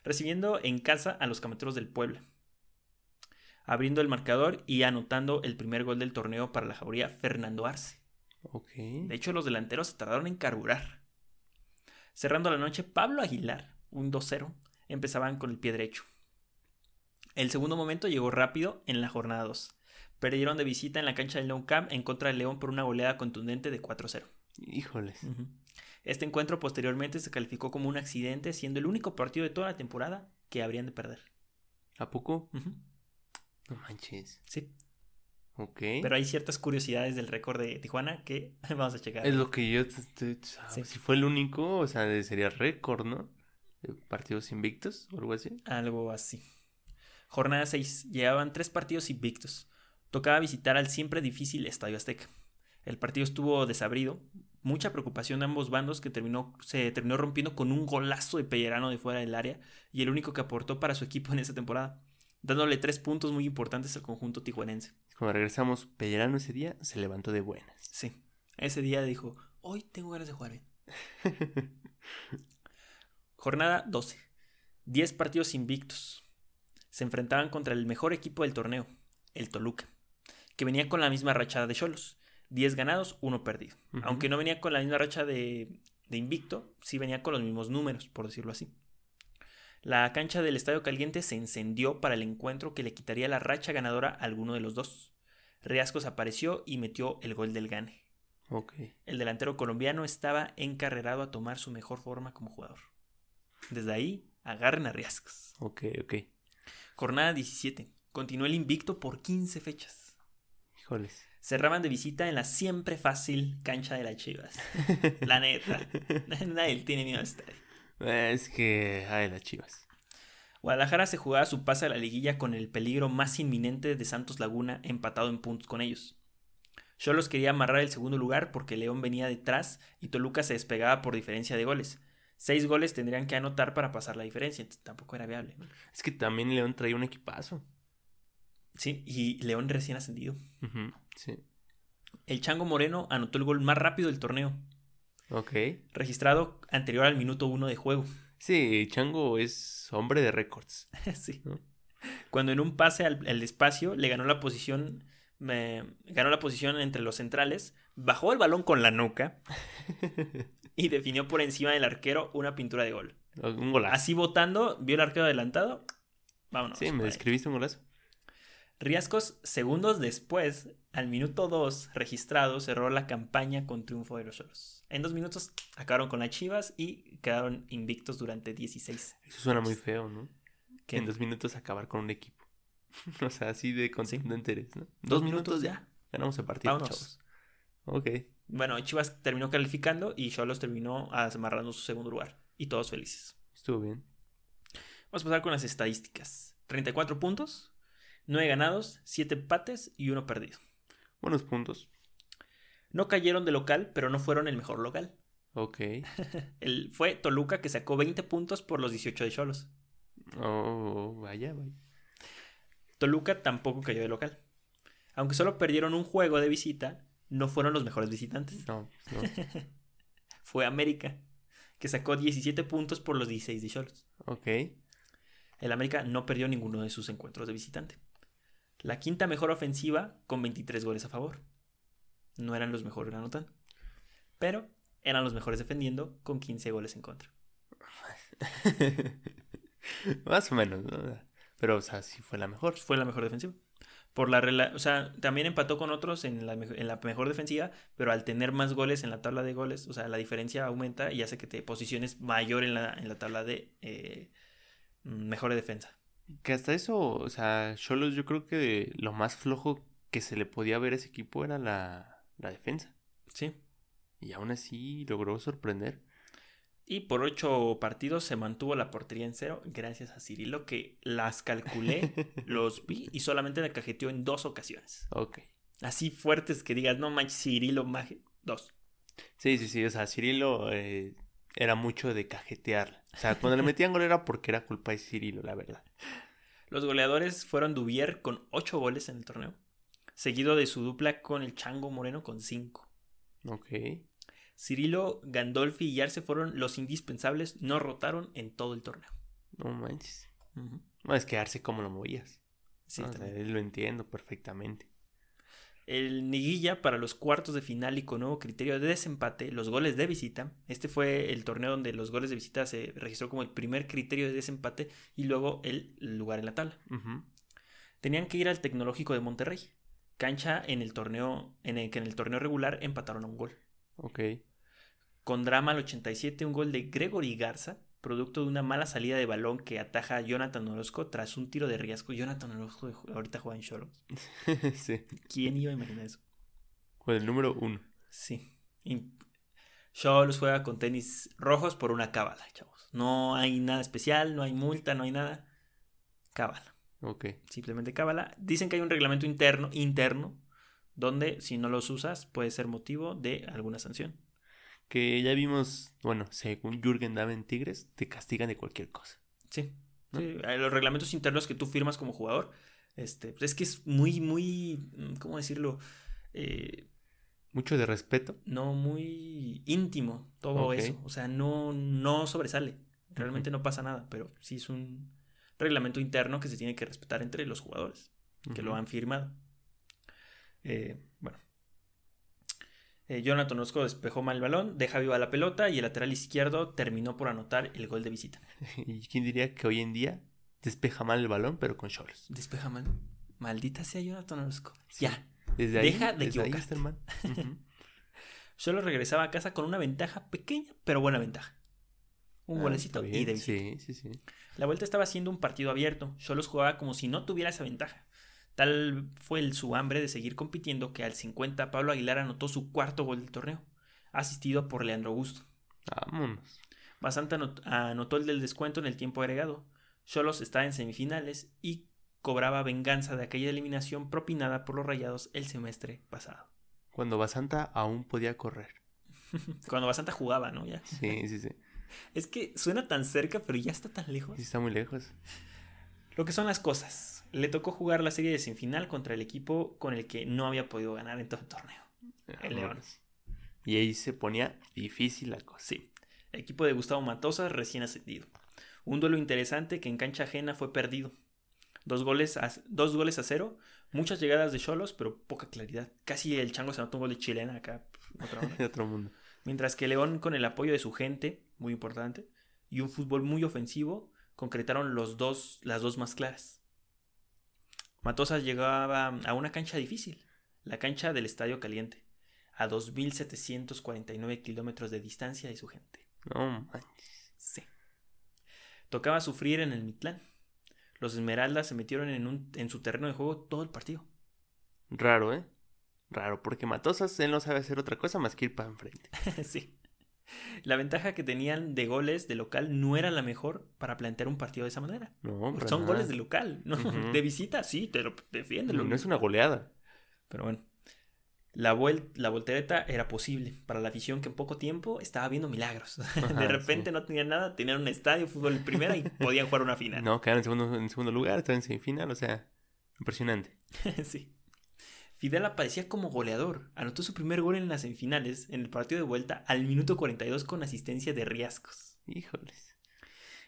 Recibiendo en casa a los Camoteros del Puebla. Abriendo el marcador y anotando el primer gol del torneo para la jauría Fernando Arce. Ok. De hecho, los delanteros se tardaron en carburar. Cerrando la noche, Pablo Aguilar... un dos cero, empezaban con el pie derecho. El segundo momento llegó rápido en la jornada dos. Perdieron de visita en la cancha del Nou Camp en contra del León por una goleada contundente de cuatro cero. Híjoles. Uh-huh. Este encuentro posteriormente se calificó como un accidente, siendo el único partido de toda la temporada que habrían de perder. ¿A poco? Uh-huh. No manches. Sí. Ok. Pero hay ciertas curiosidades del récord de Tijuana que vamos a checar. Es lo que yo... Si fue el único, o sea, sería récord, ¿no? ¿Partidos invictos o algo así? Algo así. Jornada seis. Llevaban tres partidos invictos. Tocaba visitar al siempre difícil Estadio Azteca. El partido estuvo desabrido. Mucha preocupación de ambos bandos que terminó, se terminó rompiendo con un golazo de Pellerano de fuera del área y el único que aportó para su equipo en esa temporada, dándole tres puntos muy importantes al conjunto tijuanense. Cuando regresamos, Pellerano ese día se levantó de buenas. Sí. Ese día dijo, hoy tengo ganas de jugar bien. Jornada doce. diez partidos invictos. Se enfrentaban contra el mejor equipo del torneo, el Toluca, que venía con la misma racha de Xolos. diez ganados, uno perdido. Uh-huh. Aunque no venía con la misma racha de, de invicto, sí venía con los mismos números, por decirlo así. La cancha del Estadio Caliente se encendió para el encuentro que le quitaría la racha ganadora a alguno de los dos. Riascos apareció y metió el gol del gane. Okay. El delantero colombiano estaba encarrerado a tomar su mejor forma como jugador. Desde ahí, agarren a Riascos. Ok, ok. Jornada diecisiete. Continuó el invicto por quince fechas. Híjoles. Cerraban de visita en la siempre fácil cancha de las Chivas. La neta. Nadie tiene miedo a estar. Es que... ay, las Chivas. Guadalajara se jugaba su pase a la liguilla con el peligro más inminente de Santos Laguna empatado en puntos con ellos. Xolos quería amarrar el segundo lugar porque León venía detrás y Toluca se despegaba por diferencia de goles. Seis goles tendrían que anotar para pasar la diferencia, entonces tampoco era viable, ¿no? Es que también León traía un equipazo. Sí, y León recién ascendido. Uh-huh, sí. El Chango Moreno anotó el gol más rápido del torneo. Ok. Registrado anterior al minuto uno de juego. Sí, Chango es hombre de récords. Sí. ¿No? Cuando en un pase al, al espacio le ganó la posición... Eh, ganó la posición entre los centrales, bajó el balón con la nuca y definió por encima del arquero una pintura de gol. Un golazo. Así votando, vio el arquero adelantado. Vámonos. Sí, me describiste un golazo. Riascos, segundos después, al minuto dos registrado, cerró la campaña con triunfo de los Xolos. En dos minutos acabaron con las Chivas y quedaron invictos durante dieciséis. Eso suena muy feo, ¿no? Que en dos minutos acabar con un equipo. O sea, así de consistente eres, ¿no? Dos, Dos minutos, minutos ya. Ganamos el partido, vámonos, chavos. Ok. Bueno, Chivas terminó calificando y Xolos terminó amarrando su segundo lugar. Y todos felices. Estuvo bien. Vamos a pasar con las estadísticas. treinta y cuatro puntos, nueve ganados, siete empates y uno perdido. Buenos puntos. No cayeron de local, pero no fueron el mejor local. Ok. el, fue Toluca que sacó veinte puntos por los dieciocho de Xolos. Oh, vaya, vaya. Toluca tampoco cayó de local. Aunque solo perdieron un juego de visita, no fueron los mejores visitantes. No, no. Fue América, que sacó diecisiete puntos por los dieciséis de Xolos. Ok. El América no perdió ninguno de sus encuentros de visitante. La quinta mejor ofensiva con veintitrés goles a favor. No eran los mejores anotando, pero eran los mejores defendiendo con quince goles en contra. Más o menos, ¿no? Pero, o sea, sí fue la mejor. Fue la mejor defensiva. Por la rela- o sea, también empató con otros en la, me- en la mejor defensiva, pero al tener más goles en la tabla de goles, o sea, la diferencia aumenta y hace que te posiciones mayor en la, en la tabla de eh, mejor defensa. Que hasta eso, o sea, Xolos, yo creo que lo más flojo que se le podía ver a ese equipo era la, la defensa. Sí. Y aún así logró sorprender. Y por ocho partidos se mantuvo la portería en cero, gracias a Cirilo, que las calculé, los vi y solamente la cajeteó en dos ocasiones. Ok. Así fuertes que digas, no manches, Cirilo, maje, dos. Sí, sí, sí, o sea, Cirilo eh, era mucho de cajetear. O sea, cuando le metían gol era porque era culpa de Cirilo, la verdad. Los goleadores fueron Dubier con ocho goles en el torneo, seguido de su dupla con el Chango Moreno con cinco. Ok. Cirilo, Gandolfi y Arce fueron los indispensables, no rotaron en todo el torneo. No manches. Uh-huh. No, es que Arce, ¿cómo lo movías? Sí, no, también. O sea, lo entiendo perfectamente. El Niguilla para los cuartos de final y con nuevo criterio de desempate, los goles de visita. Este fue el torneo donde los goles de visita se registró como el primer criterio de desempate y luego el lugar en la tabla. Uh-huh. Tenían que ir al Tecnológico de Monterrey. Cancha en el torneo, en el que en el torneo regular empataron a un gol. Ok. Con drama al ochenta y siete, un gol de Gregory Garza, producto de una mala salida de balón que ataja a Jonathan Orozco tras un tiro de Riascos. Jonathan Orozco ahorita juega en Xolos. Sí. ¿Quién iba a imaginar eso? Con el número uno. Sí. Xolos juega con tenis rojos por una cábala, chavos. No hay nada especial, no hay multa, no hay nada. Cábala. Ok. Simplemente cábala. Dicen que hay un reglamento interno, interno, donde si no los usas puede ser motivo de alguna sanción. Que ya vimos, bueno, según Jürgen Damm en Tigres, te castigan de cualquier cosa. Sí, ¿no? Sí, los reglamentos internos que tú firmas como jugador, este, pues es que es muy, muy, ¿cómo decirlo? Eh, Mucho de respeto. No, muy íntimo todo, okay, eso. O sea, no, no sobresale. Realmente, uh-huh, no pasa nada, pero sí es un reglamento interno que se tiene que respetar entre los jugadores, uh-huh, que lo han firmado. Eh, bueno. Eh, Jonathan Orozco despejó mal el balón, deja viva la pelota y el lateral izquierdo terminó por anotar el gol de visita. ¿Y quién diría que hoy en día despeja mal el balón, pero con Xolos? Despeja mal. Maldita sea Jonathan Orozco. Sí. Ya. Desde deja ahí, de equivocarte. Xolos uh-huh. regresaba a casa con una ventaja pequeña, pero buena ventaja. Un ah, golecito y de visita. Sí, sí, sí. La vuelta estaba siendo un partido abierto. Xolos jugaba como si no tuviera esa ventaja. Tal fue el, su hambre de seguir compitiendo que al cincuenta Pablo Aguilar anotó su cuarto gol del torneo, asistido por Leandro Augusto. Vámonos. Basanta anotó el del descuento en el tiempo agregado. Xolos está en semifinales y cobraba venganza de aquella eliminación propinada por los Rayados el semestre pasado. Cuando Basanta aún podía correr. Cuando Basanta jugaba, ¿no? Ya. Sí, sí, sí. Es que suena tan cerca, pero ya está tan lejos. Sí, está muy lejos. Lo que son las cosas. Le tocó jugar la serie de semifinal contra el equipo con el que no había podido ganar en todo el torneo. Amor. El León. Y ahí se ponía difícil la cosa. Sí. El equipo de Gustavo Matosas recién ascendido. Un duelo interesante que en cancha ajena fue perdido. Dos goles a, dos goles a cero, muchas llegadas de Xolos, pero poca claridad. Casi el chango se anotó un gol de chilena acá. Otra de otro mundo. Mientras que León, con el apoyo de su gente, muy importante, y un fútbol muy ofensivo, concretaron los dos, las dos más claras. Matosas llegaba a una cancha difícil, la cancha del Estadio Caliente, a dos mil setecientos cuarenta y nueve kilómetros de distancia de su gente. No manches. Sí. Tocaba sufrir en el Mitlán. Los Esmeraldas se metieron en, un, en su terreno de juego todo el partido. Raro, ¿eh? Raro, porque Matosas, él no sabe hacer otra cosa más que ir para enfrente. Sí. La ventaja que tenían de goles de local no era la mejor para plantear un partido de esa manera. No, son nada. Goles de local, ¿no? Uh-huh. De visita, sí, te lo defiéndelo. No, no es una goleada. Pero bueno, la, vuel- la voltereta era posible para la afición que en poco tiempo estaba viendo milagros. Ajá, de repente sí. No tenían nada, tenían un estadio, fútbol en primera y podían jugar una final. No, quedaron en segundo, en segundo lugar, estaban en semifinal, o sea, impresionante. Sí. Fidel aparecía como goleador. Anotó su primer gol en las semifinales, en el partido de vuelta, al minuto cuarenta y dos con asistencia de Riascos. Híjoles.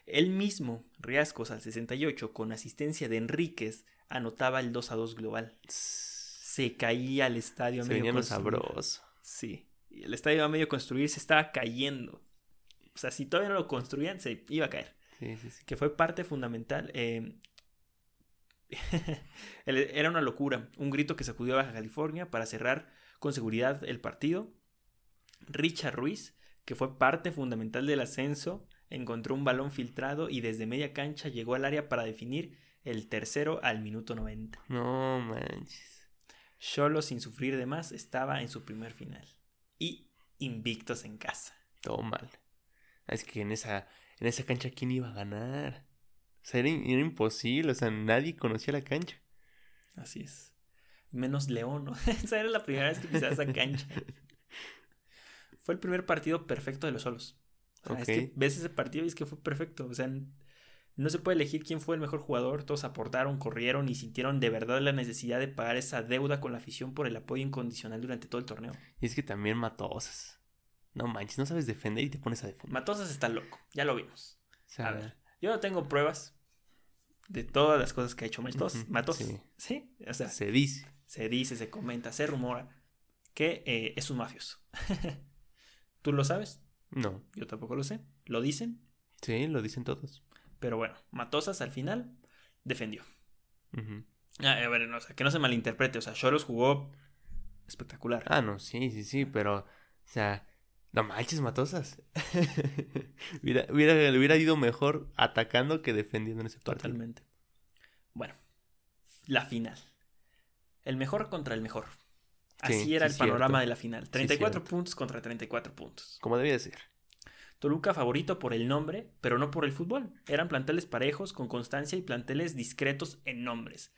Él mismo, Riascos, al sesenta y ocho, con asistencia de Enríquez, anotaba el dos a dos global. Se caía el estadio a medio construir. Se venía sabroso. Sí. Y el estadio a medio construir se estaba cayendo. O sea, si todavía no lo construían, se iba a caer. Sí, sí, sí. Que fue parte fundamental... Eh, era una locura, un grito que sacudió a Baja California para cerrar con seguridad el partido. Richard Ruiz, que fue parte fundamental del ascenso, encontró un balón filtrado y desde media cancha llegó al área para definir el tercero al minuto noventa. No manches. Xolos, sin sufrir de más, estaba en su primer final y invictos en casa. Todo mal. Es que en esa, en esa cancha, ¿quién iba a ganar? O sea, era, era imposible, o sea, nadie conocía la cancha. Así es. Menos León, ¿no? Esa era la primera vez que pisaba esa cancha. Fue el primer partido perfecto de los Xolos. O sea, okay. Es que ves ese partido y es que fue perfecto. O sea, no se puede elegir quién fue el mejor jugador. Todos aportaron, corrieron y sintieron de verdad la necesidad de pagar esa deuda con la afición por el apoyo incondicional durante todo el torneo. Y es que también Matosas. No manches, no sabes defender y te pones a defender. Matosas está loco, ya lo vimos. O sea, a ver. Yo no tengo pruebas de todas las cosas que ha hecho Matos. Uh-huh, Matos. Sí. ¿Sí? O sea, se dice. Se dice, se comenta, se rumora que eh, es un mafioso. ¿Tú lo sabes? No. Yo tampoco lo sé. ¿Lo dicen? Sí, lo dicen todos. Pero bueno, Matosas al final defendió. Uh-huh. Ah, a ver, no, o sea, que no se malinterprete. O sea, Xolos jugó espectacular. Ah, no, sí, sí, sí, pero, o sea... No manches, Matosas. hubiera, hubiera, hubiera ido mejor atacando que defendiendo en ese partido. Totalmente. Bueno, la final. El mejor contra el mejor. Así sí, era sí, el cierto. Panorama de la final. treinta y cuatro sí, puntos contra treinta y cuatro puntos. Como debía de ser. Toluca favorito por el nombre, pero no por el fútbol. Eran planteles parejos, con constancia, y planteles discretos en nombres.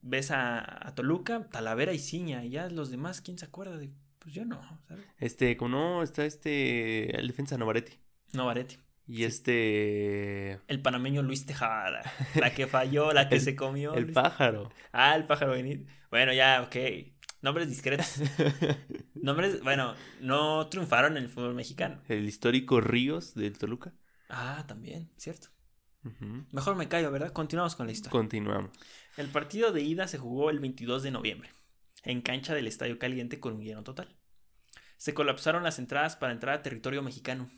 Ves a, a Toluca, Talavera y Ciña. Y ya los demás, ¿quién se acuerda de...? Pues yo no, ¿sabes? Este, como no, está este... El defensa Novaretti. Novaretti. Y sí. este... El panameño Luis Tejada. La que falló, la que el, se comió. El Luis... pájaro. Ah, el pájaro. Bueno, ya, ok. Nombres discretos. Nombres, bueno, no triunfaron en el fútbol mexicano. El histórico Ríos del Toluca. Ah, también, cierto. Uh-huh. Mejor me callo, ¿verdad? Continuamos con la historia. Continuamos. El partido de ida se jugó el veintidós de noviembre. En cancha del Estadio Caliente con un lleno total. Se colapsaron las entradas para entrar a territorio mexicano.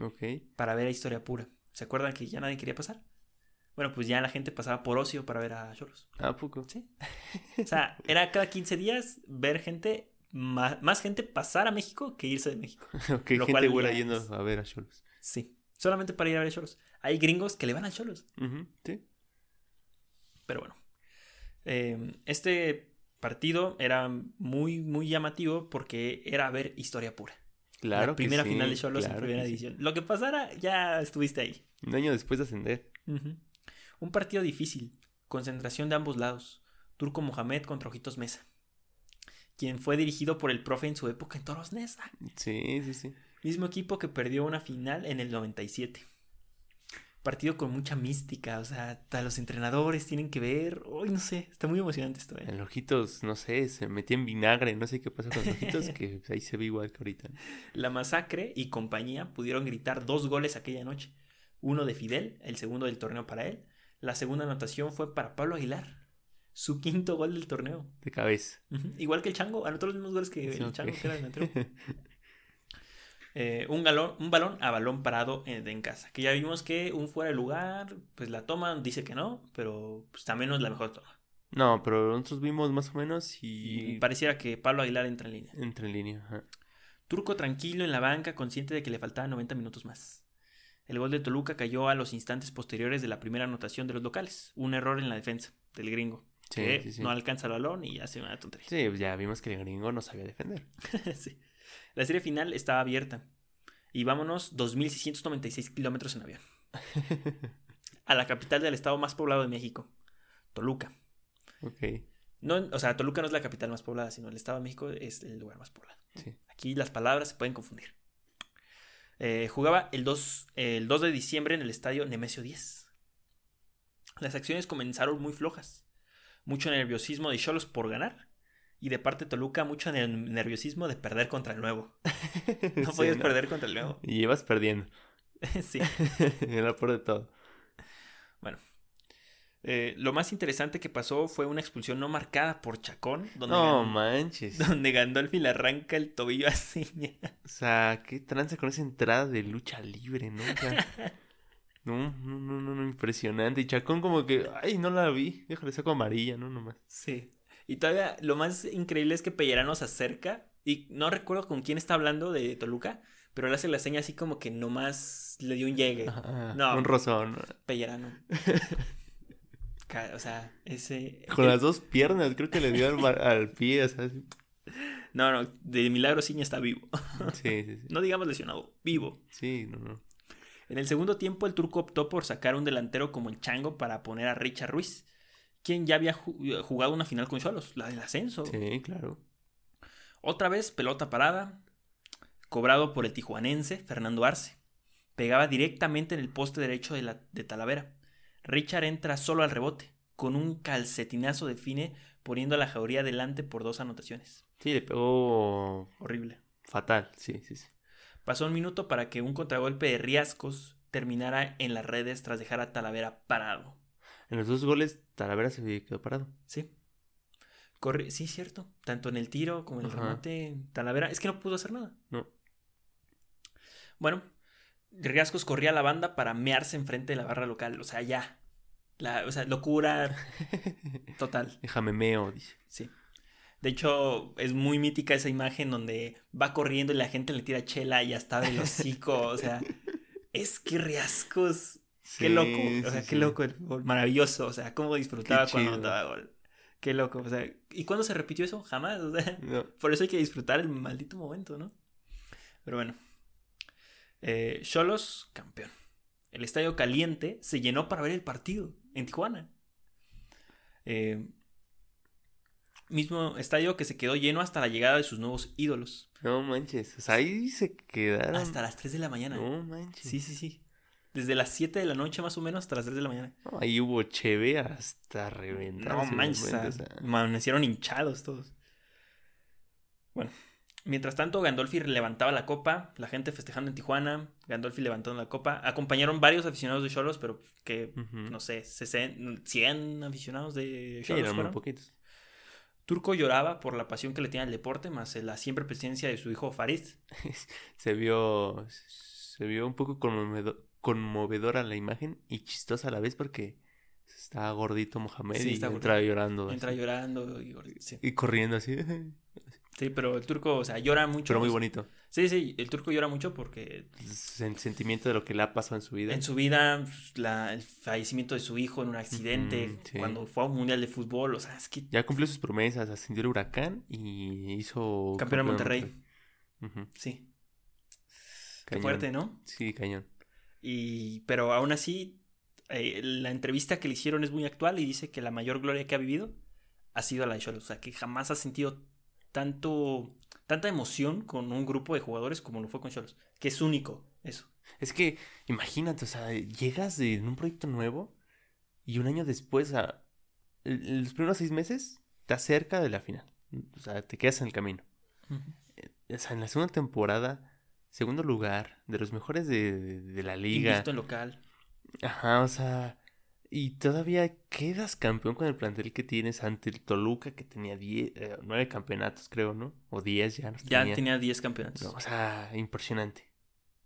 Ok. Para ver a Historia Pura. ¿Se acuerdan que ya nadie quería pasar? Bueno, pues ya la gente pasaba por ocio para ver a Xolos. ¿A poco? Sí. O sea, era cada quince días ver gente, más, más gente pasar a México que irse de México. Ok, lo gente hubiera yendo a ver a Xolos. Sí, solamente para ir a ver a Xolos. Hay gringos que le van a Xolos. Uh-huh. Sí. Pero bueno. Eh, este... partido era muy, muy llamativo porque era ver Historia Pura. Claro. La primera que sí, final de Xolos, claro, en primera edición. Sí. Lo que pasara, ya estuviste ahí. Un año después de ascender. Uh-huh. Un partido difícil, concentración de ambos lados, Turco Mohamed contra Ojitos Mesa, quien fue dirigido por el profe en su época en Toros Neza. Sí, sí, sí. Mismo equipo que perdió una final en el noventa y siete. Partido con mucha mística, o sea, hasta los entrenadores tienen que ver. Uy, no sé, está muy emocionante esto. ¿eh? El Ojitos, no sé, se metía en vinagre, no sé qué pasó con los Ojitos, que ahí se ve igual que ahorita. La Masacre y compañía pudieron gritar dos goles aquella noche. Uno de Fidel, el segundo del torneo para él. La segunda anotación fue para Pablo Aguilar. Su quinto gol del torneo. De cabeza. Uh-huh. Igual que el Chango, anotó los mismos goles que sí, el okay. Chango, que era el delantero. Eh, un, galón, un balón a balón parado en, en casa, que ya vimos que un fuera de lugar, pues la toma, dice que no, pero pues también no es la mejor toma. No, pero nosotros vimos más o menos y... y pareciera que Pablo Aguilar entra en línea. Entra en línea, ajá. Turco tranquilo en la banca, consciente de que le faltaban noventa minutos más. El gol de Toluca cayó a los instantes posteriores de la primera anotación de los locales. Un error en la defensa del gringo. Sí, que sí, sí. No alcanza el balón y hace una tontería. Sí, pues ya vimos que el gringo no sabía defender. Sí. La serie final estaba abierta. Y vámonos dos mil seiscientos noventa y seis kilómetros en avión. A la capital del estado más poblado de México, Toluca. Ok. No, o sea, Toluca no es la capital más poblada, sino el estado de México es el lugar más poblado. Sí. Aquí las palabras se pueden confundir. Eh, jugaba el dos, eh, el dos de diciembre en el estadio Nemesio diez. Las acciones comenzaron muy flojas. Mucho nerviosismo de Xolos por ganar. Y de parte de Toluca, mucho nerviosismo de perder contra el nuevo. No sí, podías no. perder contra el nuevo. Y ibas perdiendo. Sí. Era por de todo. Bueno. Eh, lo más interesante que pasó fue una expulsión no marcada por Chacón. Donde no Gand- manches. Donde Gandolfi le arranca el tobillo así. O sea, qué tranza con esa entrada de lucha libre, ¿no? O sea, no, no, no, no, no, impresionante. Y Chacón como que, ay, no la vi. Déjale, saco amarilla, ¿no? Nomás. Sí. Y todavía lo más increíble es que Pellerán nos acerca. Y no recuerdo con quién está hablando de Toluca, pero él hace la seña así como que nomás le dio un llegue. Ah, no, un rozón. Pellerán. O sea, ese... Con las dos piernas, creo que le dio al, mar, al pie, o sea... No, no, de milagro Ciña está vivo. Sí, sí, sí. No digamos lesionado, vivo. Sí, no, no. En el segundo tiempo el Turco optó por sacar un delantero como el Chango para poner a Richard Ruiz, quien ya había jugado una final con Xolos, la del ascenso. Sí, claro. Otra vez, pelota parada, cobrado por el tijuanense Fernando Arce. Pegaba directamente en el poste derecho de, la, de Talavera. Richard entra solo al rebote, con un calcetinazo define, poniendo a la jauría delante por dos anotaciones. Sí, le pegó... Horrible. Fatal, sí, sí, sí. Pasó un minuto para que un contragolpe de Riascos terminara en las redes tras dejar a Talavera parado. En los dos goles, Talavera se quedó parado. Sí. Corre... Sí, cierto. Tanto en el tiro como en el Ajá. remate, Talavera... Es que no pudo hacer nada. No. Bueno... Riascos corría a la banda para mearse enfrente de la barra local. O sea, ya. La, o sea, locura total. Déjame meo, dice. Sí. De hecho, es muy mítica esa imagen donde va corriendo y la gente le tira chela y hasta del hocico. O sea, es que Riascos. Sí, qué loco. O sea, sí, qué loco el gol. Maravilloso. O sea, cómo disfrutaba cuando anotaba gol. Qué loco. O sea, ¿y cuándo se repitió eso? Jamás. O sea, no. Por eso hay que disfrutar el maldito momento, ¿no? Pero bueno. Eh, Xolos, campeón. El Estadio Caliente se llenó para ver el partido en Tijuana. Eh, mismo estadio que se quedó lleno hasta la llegada de sus nuevos ídolos. No manches, o sea, ahí se quedaron. Hasta las tres de la mañana. No manches. Sí, sí, sí. Desde las siete de la noche más o menos hasta las tres de la mañana. No, ahí hubo cheve hasta reventar. No manches, o sea, amanecieron hinchados todos. Bueno. Mientras tanto, Gandolfi levantaba la copa, la gente festejando en Tijuana, Gandolfi levantando la copa. Acompañaron varios aficionados de Xolos, pero que, uh-huh. no sé, cien aficionados de Xolos. Sí, eran muy poquitos. Turco lloraba por la pasión que le tenía al deporte, más la siempre presencia de su hijo Farid. se vio se vio un poco conmovedor, conmovedora la imagen y chistosa a la vez porque... Estaba gordito Mohamed sí, y está entra gordito. llorando. Entra así. llorando y, sí. y corriendo así. Sí, pero el Turco, o sea, llora mucho. Pero muy bonito. Sí, sí, el Turco llora mucho porque... El sentimiento de lo que le ha pasado en su vida. En su vida, la, el fallecimiento de su hijo en un accidente, mm, sí. cuando fue a un mundial de fútbol, o sea, es que... Ya cumplió sus promesas, ascendió el Huracán y hizo... Campeón de Monterrey. Monterrey. Uh-huh. Sí. Cañón. Qué fuerte, ¿no? Sí, cañón. Y, pero aún así... eh, la entrevista que le hicieron es muy actual y dice que la mayor gloria que ha vivido ha sido la de Xolos. O sea, que jamás ha sentido tanto, tanta emoción con un grupo de jugadores como lo fue con Xolos, que es único eso. Es que imagínate, o sea, llegas de en un proyecto nuevo y un año después, a, en los primeros seis meses, estás cerca de la final. O sea, te quedas en el camino. Uh-huh. O sea, en la segunda temporada, segundo lugar, de los mejores de, de, de la liga. Invicto en local. Ajá, o sea, y todavía quedas campeón con el plantel que tienes ante el Toluca, que tenía diez, eh, nueve campeonatos, creo, ¿no? O diez ya. No ya tenía, tenía diez campeonatos. No, o sea, impresionante.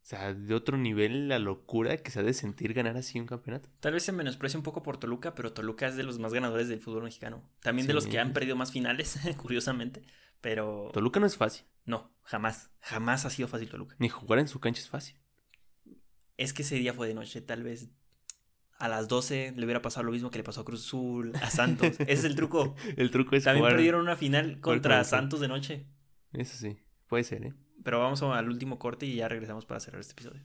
O sea, de otro nivel la locura que se ha de sentir ganar así un campeonato. Tal vez se menosprecie un poco por Toluca, pero Toluca es de los más ganadores del fútbol mexicano. También sí, de los que han perdido más finales, curiosamente, pero... Toluca no es fácil. No, jamás. Jamás ha sido fácil Toluca. Ni jugar en su cancha es fácil. Es que ese día fue de noche, tal vez a las doce le hubiera pasado lo mismo que le pasó a Cruz Azul, a Santos. Ese es el truco. El truco es también jugar. También perdieron una final contra Santos de noche. Eso sí, puede ser, ¿eh? Pero vamos al último corte y ya regresamos para cerrar este episodio.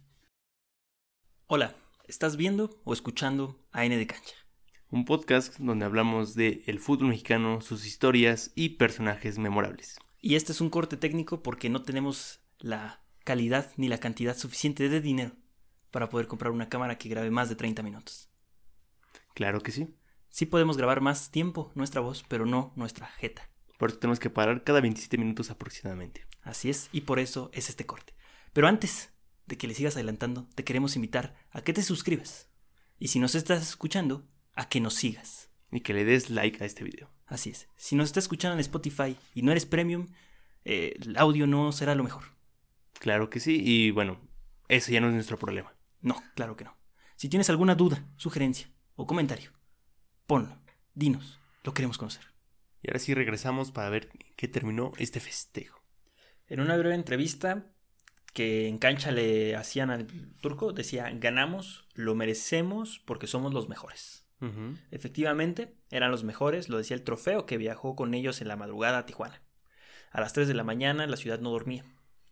Hola, ¿estás viendo o escuchando A N de Cancha? Un podcast donde hablamos de el fútbol mexicano, sus historias y personajes memorables. Y este es un corte técnico porque no tenemos la calidad ni la cantidad suficiente de dinero para poder comprar una cámara que grabe más de treinta minutos. Claro que sí. Sí podemos grabar más tiempo nuestra voz, pero no nuestra jeta. Por eso tenemos que parar cada veintisiete minutos aproximadamente. Así es, y por eso es este corte. Pero antes de que le sigas adelantando, te queremos invitar a que te suscribas. Y si nos estás escuchando, a que nos sigas. Y que le des like a este video. Así es. Si nos estás escuchando en Spotify y no eres premium, eh, el audio no será lo mejor. Claro que sí, y bueno, eso ya no es nuestro problema. No, claro que no. Si tienes alguna duda, sugerencia o comentario, ponlo, dinos, lo queremos conocer. Y ahora sí regresamos para ver qué terminó este festejo. En una breve entrevista que en cancha le hacían al Turco, decía, ganamos, lo merecemos porque somos los mejores. Uh-huh. Efectivamente, eran los mejores, lo decía el trofeo que viajó con ellos en la madrugada a Tijuana. A las tres de la mañana la ciudad no dormía.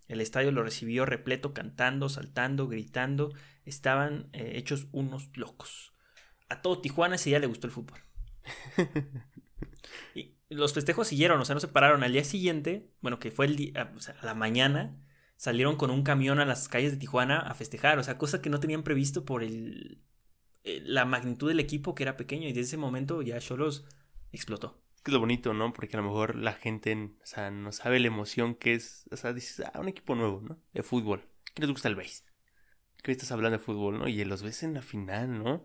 El estadio lo recibió repleto, cantando, saltando, gritando. Estaban eh, hechos unos locos. A todo Tijuana ese día le gustó el fútbol. Y los festejos siguieron, o sea, no se pararon. Al día siguiente, bueno, que fue el día, o sea, a la mañana, salieron con un camión a las calles de Tijuana a festejar, o sea, cosa que no tenían previsto por el, la magnitud del equipo, que era pequeño, y desde ese momento ya Xolos explotó. Es que es lo bonito, ¿no? Porque a lo mejor la gente, o sea, no sabe la emoción que es, o sea, dices, ah, un equipo nuevo, ¿no? De fútbol. ¿Qué les gusta el béis? ¿Qué estás hablando de fútbol, no? Y los ves en la final, ¿no?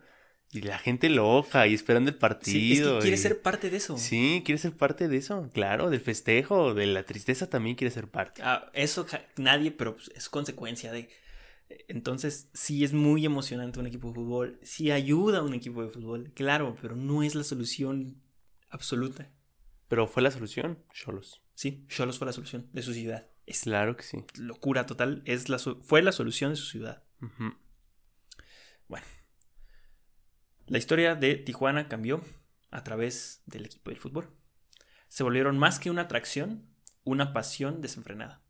Y la gente loca y esperando el partido. Sí, es que quiere y... ser parte de eso. Sí, quiere ser parte de eso, claro, del festejo, de la tristeza también quiere ser parte. Ah, eso ja- nadie, pero es consecuencia de... Entonces, sí es muy emocionante un equipo de fútbol, sí ayuda a un equipo de fútbol, claro, pero no es la solución absoluta. Pero fue la solución, Xolos. Sí, Xolos fue la solución de su ciudad. Es claro que sí. Locura total, es la so- fue la solución de su ciudad. Uh-huh. Bueno. La historia de Tijuana cambió a través del equipo del fútbol. Se volvieron más que una atracción, una pasión desenfrenada.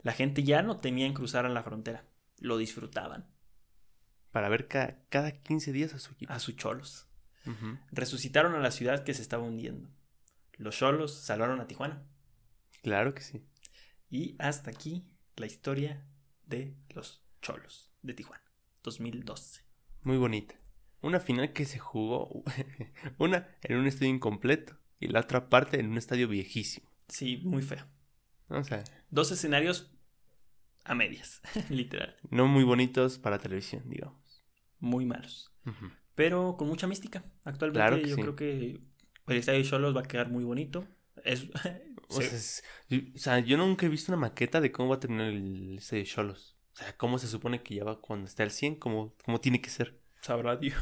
La gente ya no temía en cruzar a la frontera, lo disfrutaban. Para ver ca- cada quince días a su equipo. A sus Xolos. Uh-huh. Resucitaron a la ciudad que se estaba hundiendo. Los Xolos salvaron a Tijuana. Claro que sí. Y hasta aquí la historia de los Xolos de Tijuana, dos mil doce. Muy bonita. Una final que se jugó, una en un estadio incompleto y la otra parte en un estadio viejísimo. Sí, muy feo. O sea, dos escenarios a medias, literal. No muy bonitos para televisión, digamos. Muy malos. Uh-huh. Pero con mucha mística. Actualmente claro yo sí. Creo que el estadio Xolos va a quedar muy bonito. Es, o, sea, es, o sea, yo nunca he visto una maqueta de cómo va a terminar el estadio Xolos. O sea, cómo se supone que ya va cuando esté al cien, cómo, cómo tiene que ser. Sabrá Dios.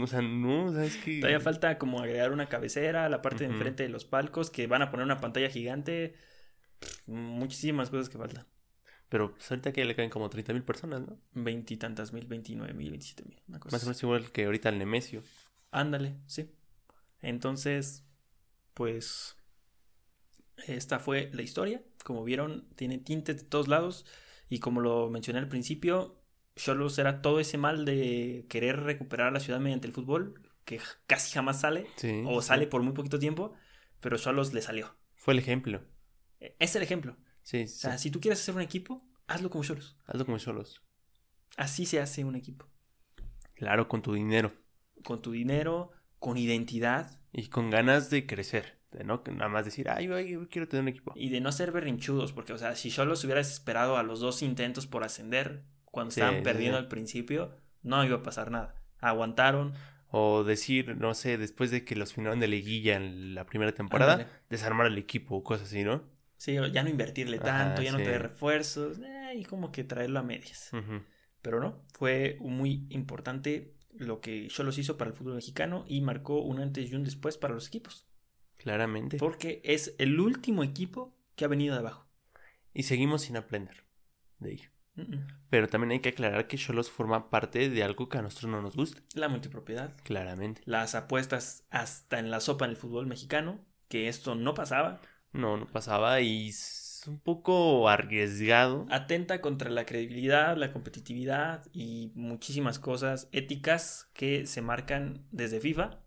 O sea, no, o sea, es que... Todavía falta como agregar una cabecera, la parte uh-huh. de enfrente de los palcos, que van a poner una pantalla gigante. Muchísimas cosas que faltan. Pero pues, ahorita que le caen como treinta mil personas, ¿no? Veintitantas mil, veintinueve mil, veintisiete mil. Una cosa más o menos igual que ahorita el Nemesio. Ándale, sí. Entonces, pues... esta fue la historia. Como vieron, tiene tintes de todos lados. Y como lo mencioné al principio... Xolos era todo ese mal de querer recuperar a la ciudad mediante el fútbol, que casi jamás sale, sí, o sale sí. por muy poquito tiempo, pero Xolos le salió. Fue el ejemplo. Es el ejemplo. Sí, sí. O sea, si tú quieres hacer un equipo, hazlo como Xolos. Hazlo como Xolos. Así se hace un equipo. Claro, con tu dinero. Con tu dinero, con identidad. Y con ganas de crecer, de no nada más decir, ay, ay, quiero tener un equipo. Y de no ser berrinchudos, porque, o sea, si Xolos hubiera esperado a los dos intentos por ascender, cuando sí, estaban perdiendo sí. al principio, no iba a pasar nada. Aguantaron. O decir, no sé, después de que los finaron de liguilla en la primera temporada, Ándale. desarmar el equipo o cosas así, ¿no? Sí, ya no invertirle tanto, ah, ya sí. no tener refuerzos, eh, y como que traerlo a medias. Uh-huh. Pero no, fue muy importante lo que Xolos hizo para el fútbol mexicano y marcó un antes y un después para los equipos. Claramente. Porque es el último equipo que ha venido de abajo. Y seguimos sin aprender de ello. Pero también hay que aclarar que Xolos forma parte de algo que a nosotros no nos gusta. La multipropiedad. Claramente. Las apuestas hasta en la sopa en el fútbol mexicano, que esto no pasaba. No, no pasaba y es un poco arriesgado. Atenta contra la credibilidad, la competitividad y muchísimas cosas éticas que se marcan desde FIFA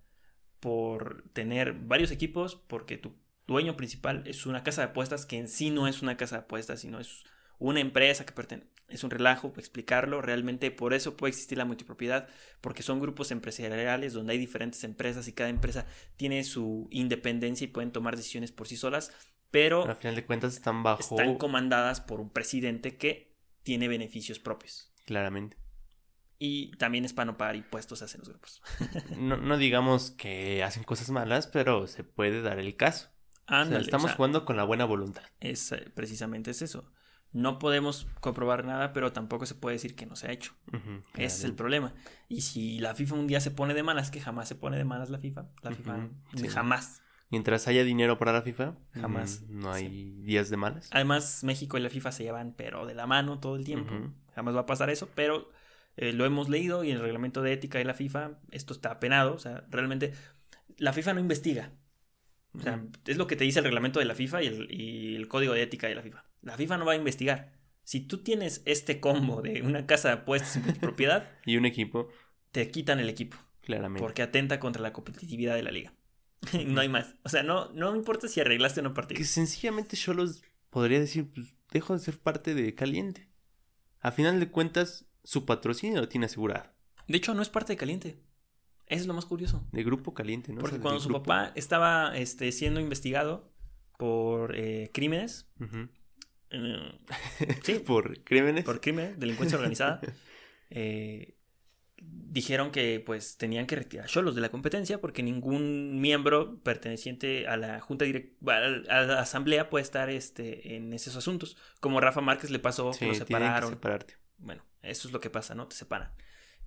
por tener varios equipos, porque tu dueño principal es una casa de apuestas que en sí no es una casa de apuestas, sino es una empresa que pertenece. Es un relajo explicarlo, realmente por eso puede existir la multipropiedad, porque son grupos empresariales donde hay diferentes empresas y cada empresa tiene su independencia y pueden tomar decisiones por sí solas, pero al final de cuentas están bajo... Están comandadas por un presidente que tiene beneficios propios. Claramente. Y también es para no pagar impuestos hacen los grupos. No, no digamos que hacen cosas malas, pero se puede dar el caso. Ándale, o sea, estamos o sea, jugando con la buena voluntad. Es, precisamente es eso. No podemos comprobar nada, pero tampoco se puede decir que no se ha hecho. Uh-huh, Ese es el problema. Y si la FIFA un día se pone de malas, que jamás se pone de malas la FIFA, la FIFA uh-huh, sí. jamás. Mientras haya dinero para la FIFA, jamás. Uh-huh, no hay sí. días de malas. Además, México y la FIFA se llevan, pero de la mano todo el tiempo. Uh-huh. Jamás va a pasar eso, pero eh, lo hemos leído y en el reglamento de ética de la FIFA esto está penado. O sea, realmente la FIFA no investiga. O sea, uh-huh. es lo que te dice el reglamento de la FIFA y el, y el código de ética de la FIFA. La FIFA no va a investigar. Si tú tienes este combo de una casa de apuestas en propiedad... y un equipo. Te quitan el equipo. Claramente. Porque atenta contra la competitividad de la liga. No hay más. O sea, no, no importa si arreglaste una partida. Que sencillamente yo los podría decir, pues, dejo de ser parte de Caliente. A final de cuentas, su patrocinio lo tiene asegurado. De hecho, no es parte de Caliente. Eso es lo más curioso. De Grupo Caliente, ¿no? Porque o sea, cuando su grupo... papá estaba este, siendo investigado por eh, crímenes... Uh-huh. Sí, por crímenes por crímenes, delincuencia organizada eh, dijeron que pues tenían que retirar a Xolos de la competencia porque ningún miembro perteneciente a la junta directiva, a la asamblea puede estar este, en esos asuntos, como Rafa Márquez le pasó, sí, que lo separaron, que separarte. Bueno, eso es lo que pasa, ¿no? Te separan,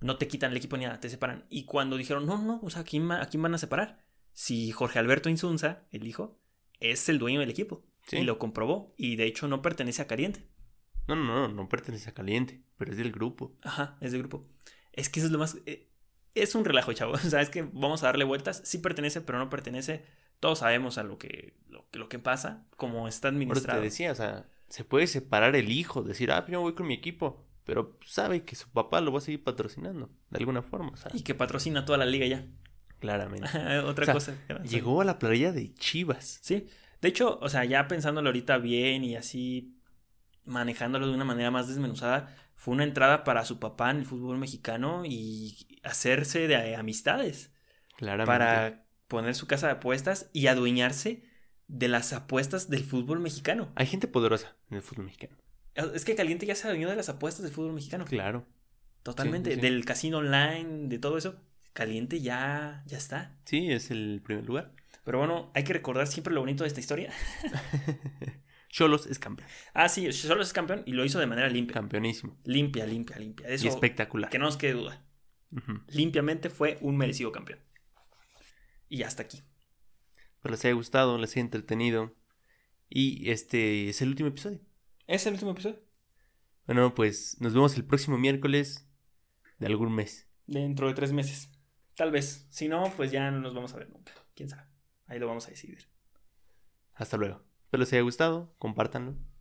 no te quitan el equipo ni nada, te separan. Y cuando dijeron, no, no, o sea, ¿a quién, a quién van a separar? Si Jorge Alberto Inzunza, el hijo, es el dueño del equipo. Sí. Y lo comprobó. Y de hecho no pertenece a Caliente. No, no, no, no pertenece a Caliente. Pero es del grupo. Ajá, es del grupo. Es que eso es lo más... Eh, es un relajo, chavos. O sea, es que vamos a darle vueltas. Sí pertenece, pero no pertenece. Todos sabemos a lo que lo, lo que pasa. Como está administrado. Pero te decía, o sea, se puede separar el hijo. Decir, ah, yo voy con mi equipo. Pero sabe que su papá lo va a seguir patrocinando. De alguna forma, o sea. Y que patrocina toda la liga ya. Claramente. Otra o sea, cosa. Llegó a la playa de Chivas. Sí. De hecho, o sea, ya pensándolo ahorita bien y así manejándolo de una manera más desmenuzada, fue una entrada para su papá en el fútbol mexicano y hacerse de amistades. Claramente. Para poner su casa de apuestas y adueñarse de las apuestas del fútbol mexicano. Hay gente poderosa en el fútbol mexicano. Es que Caliente ya se adueñó de las apuestas del fútbol mexicano. Claro. Totalmente. Sí, sí. Del casino online, de todo eso. Caliente ya, ya está. Sí, es el primer lugar. Pero bueno, hay que recordar siempre lo bonito de esta historia. Xolos es campeón. Ah, sí, Xolos es campeón y lo hizo de manera limpia. Campeonísimo. Limpia, limpia, limpia. Eso, y espectacular. Que no nos quede duda. Uh-huh. Limpiamente fue un merecido campeón. Y hasta aquí. Pero les haya gustado, les haya entretenido. Y este es el último episodio. ¿Es el último episodio? Bueno, pues nos vemos el próximo miércoles de algún mes. Dentro de tres meses. Tal vez. Si no, pues ya no nos vamos a ver nunca. Quién sabe. Ahí lo vamos a decidir. Hasta luego. Espero les haya gustado, compártanlo.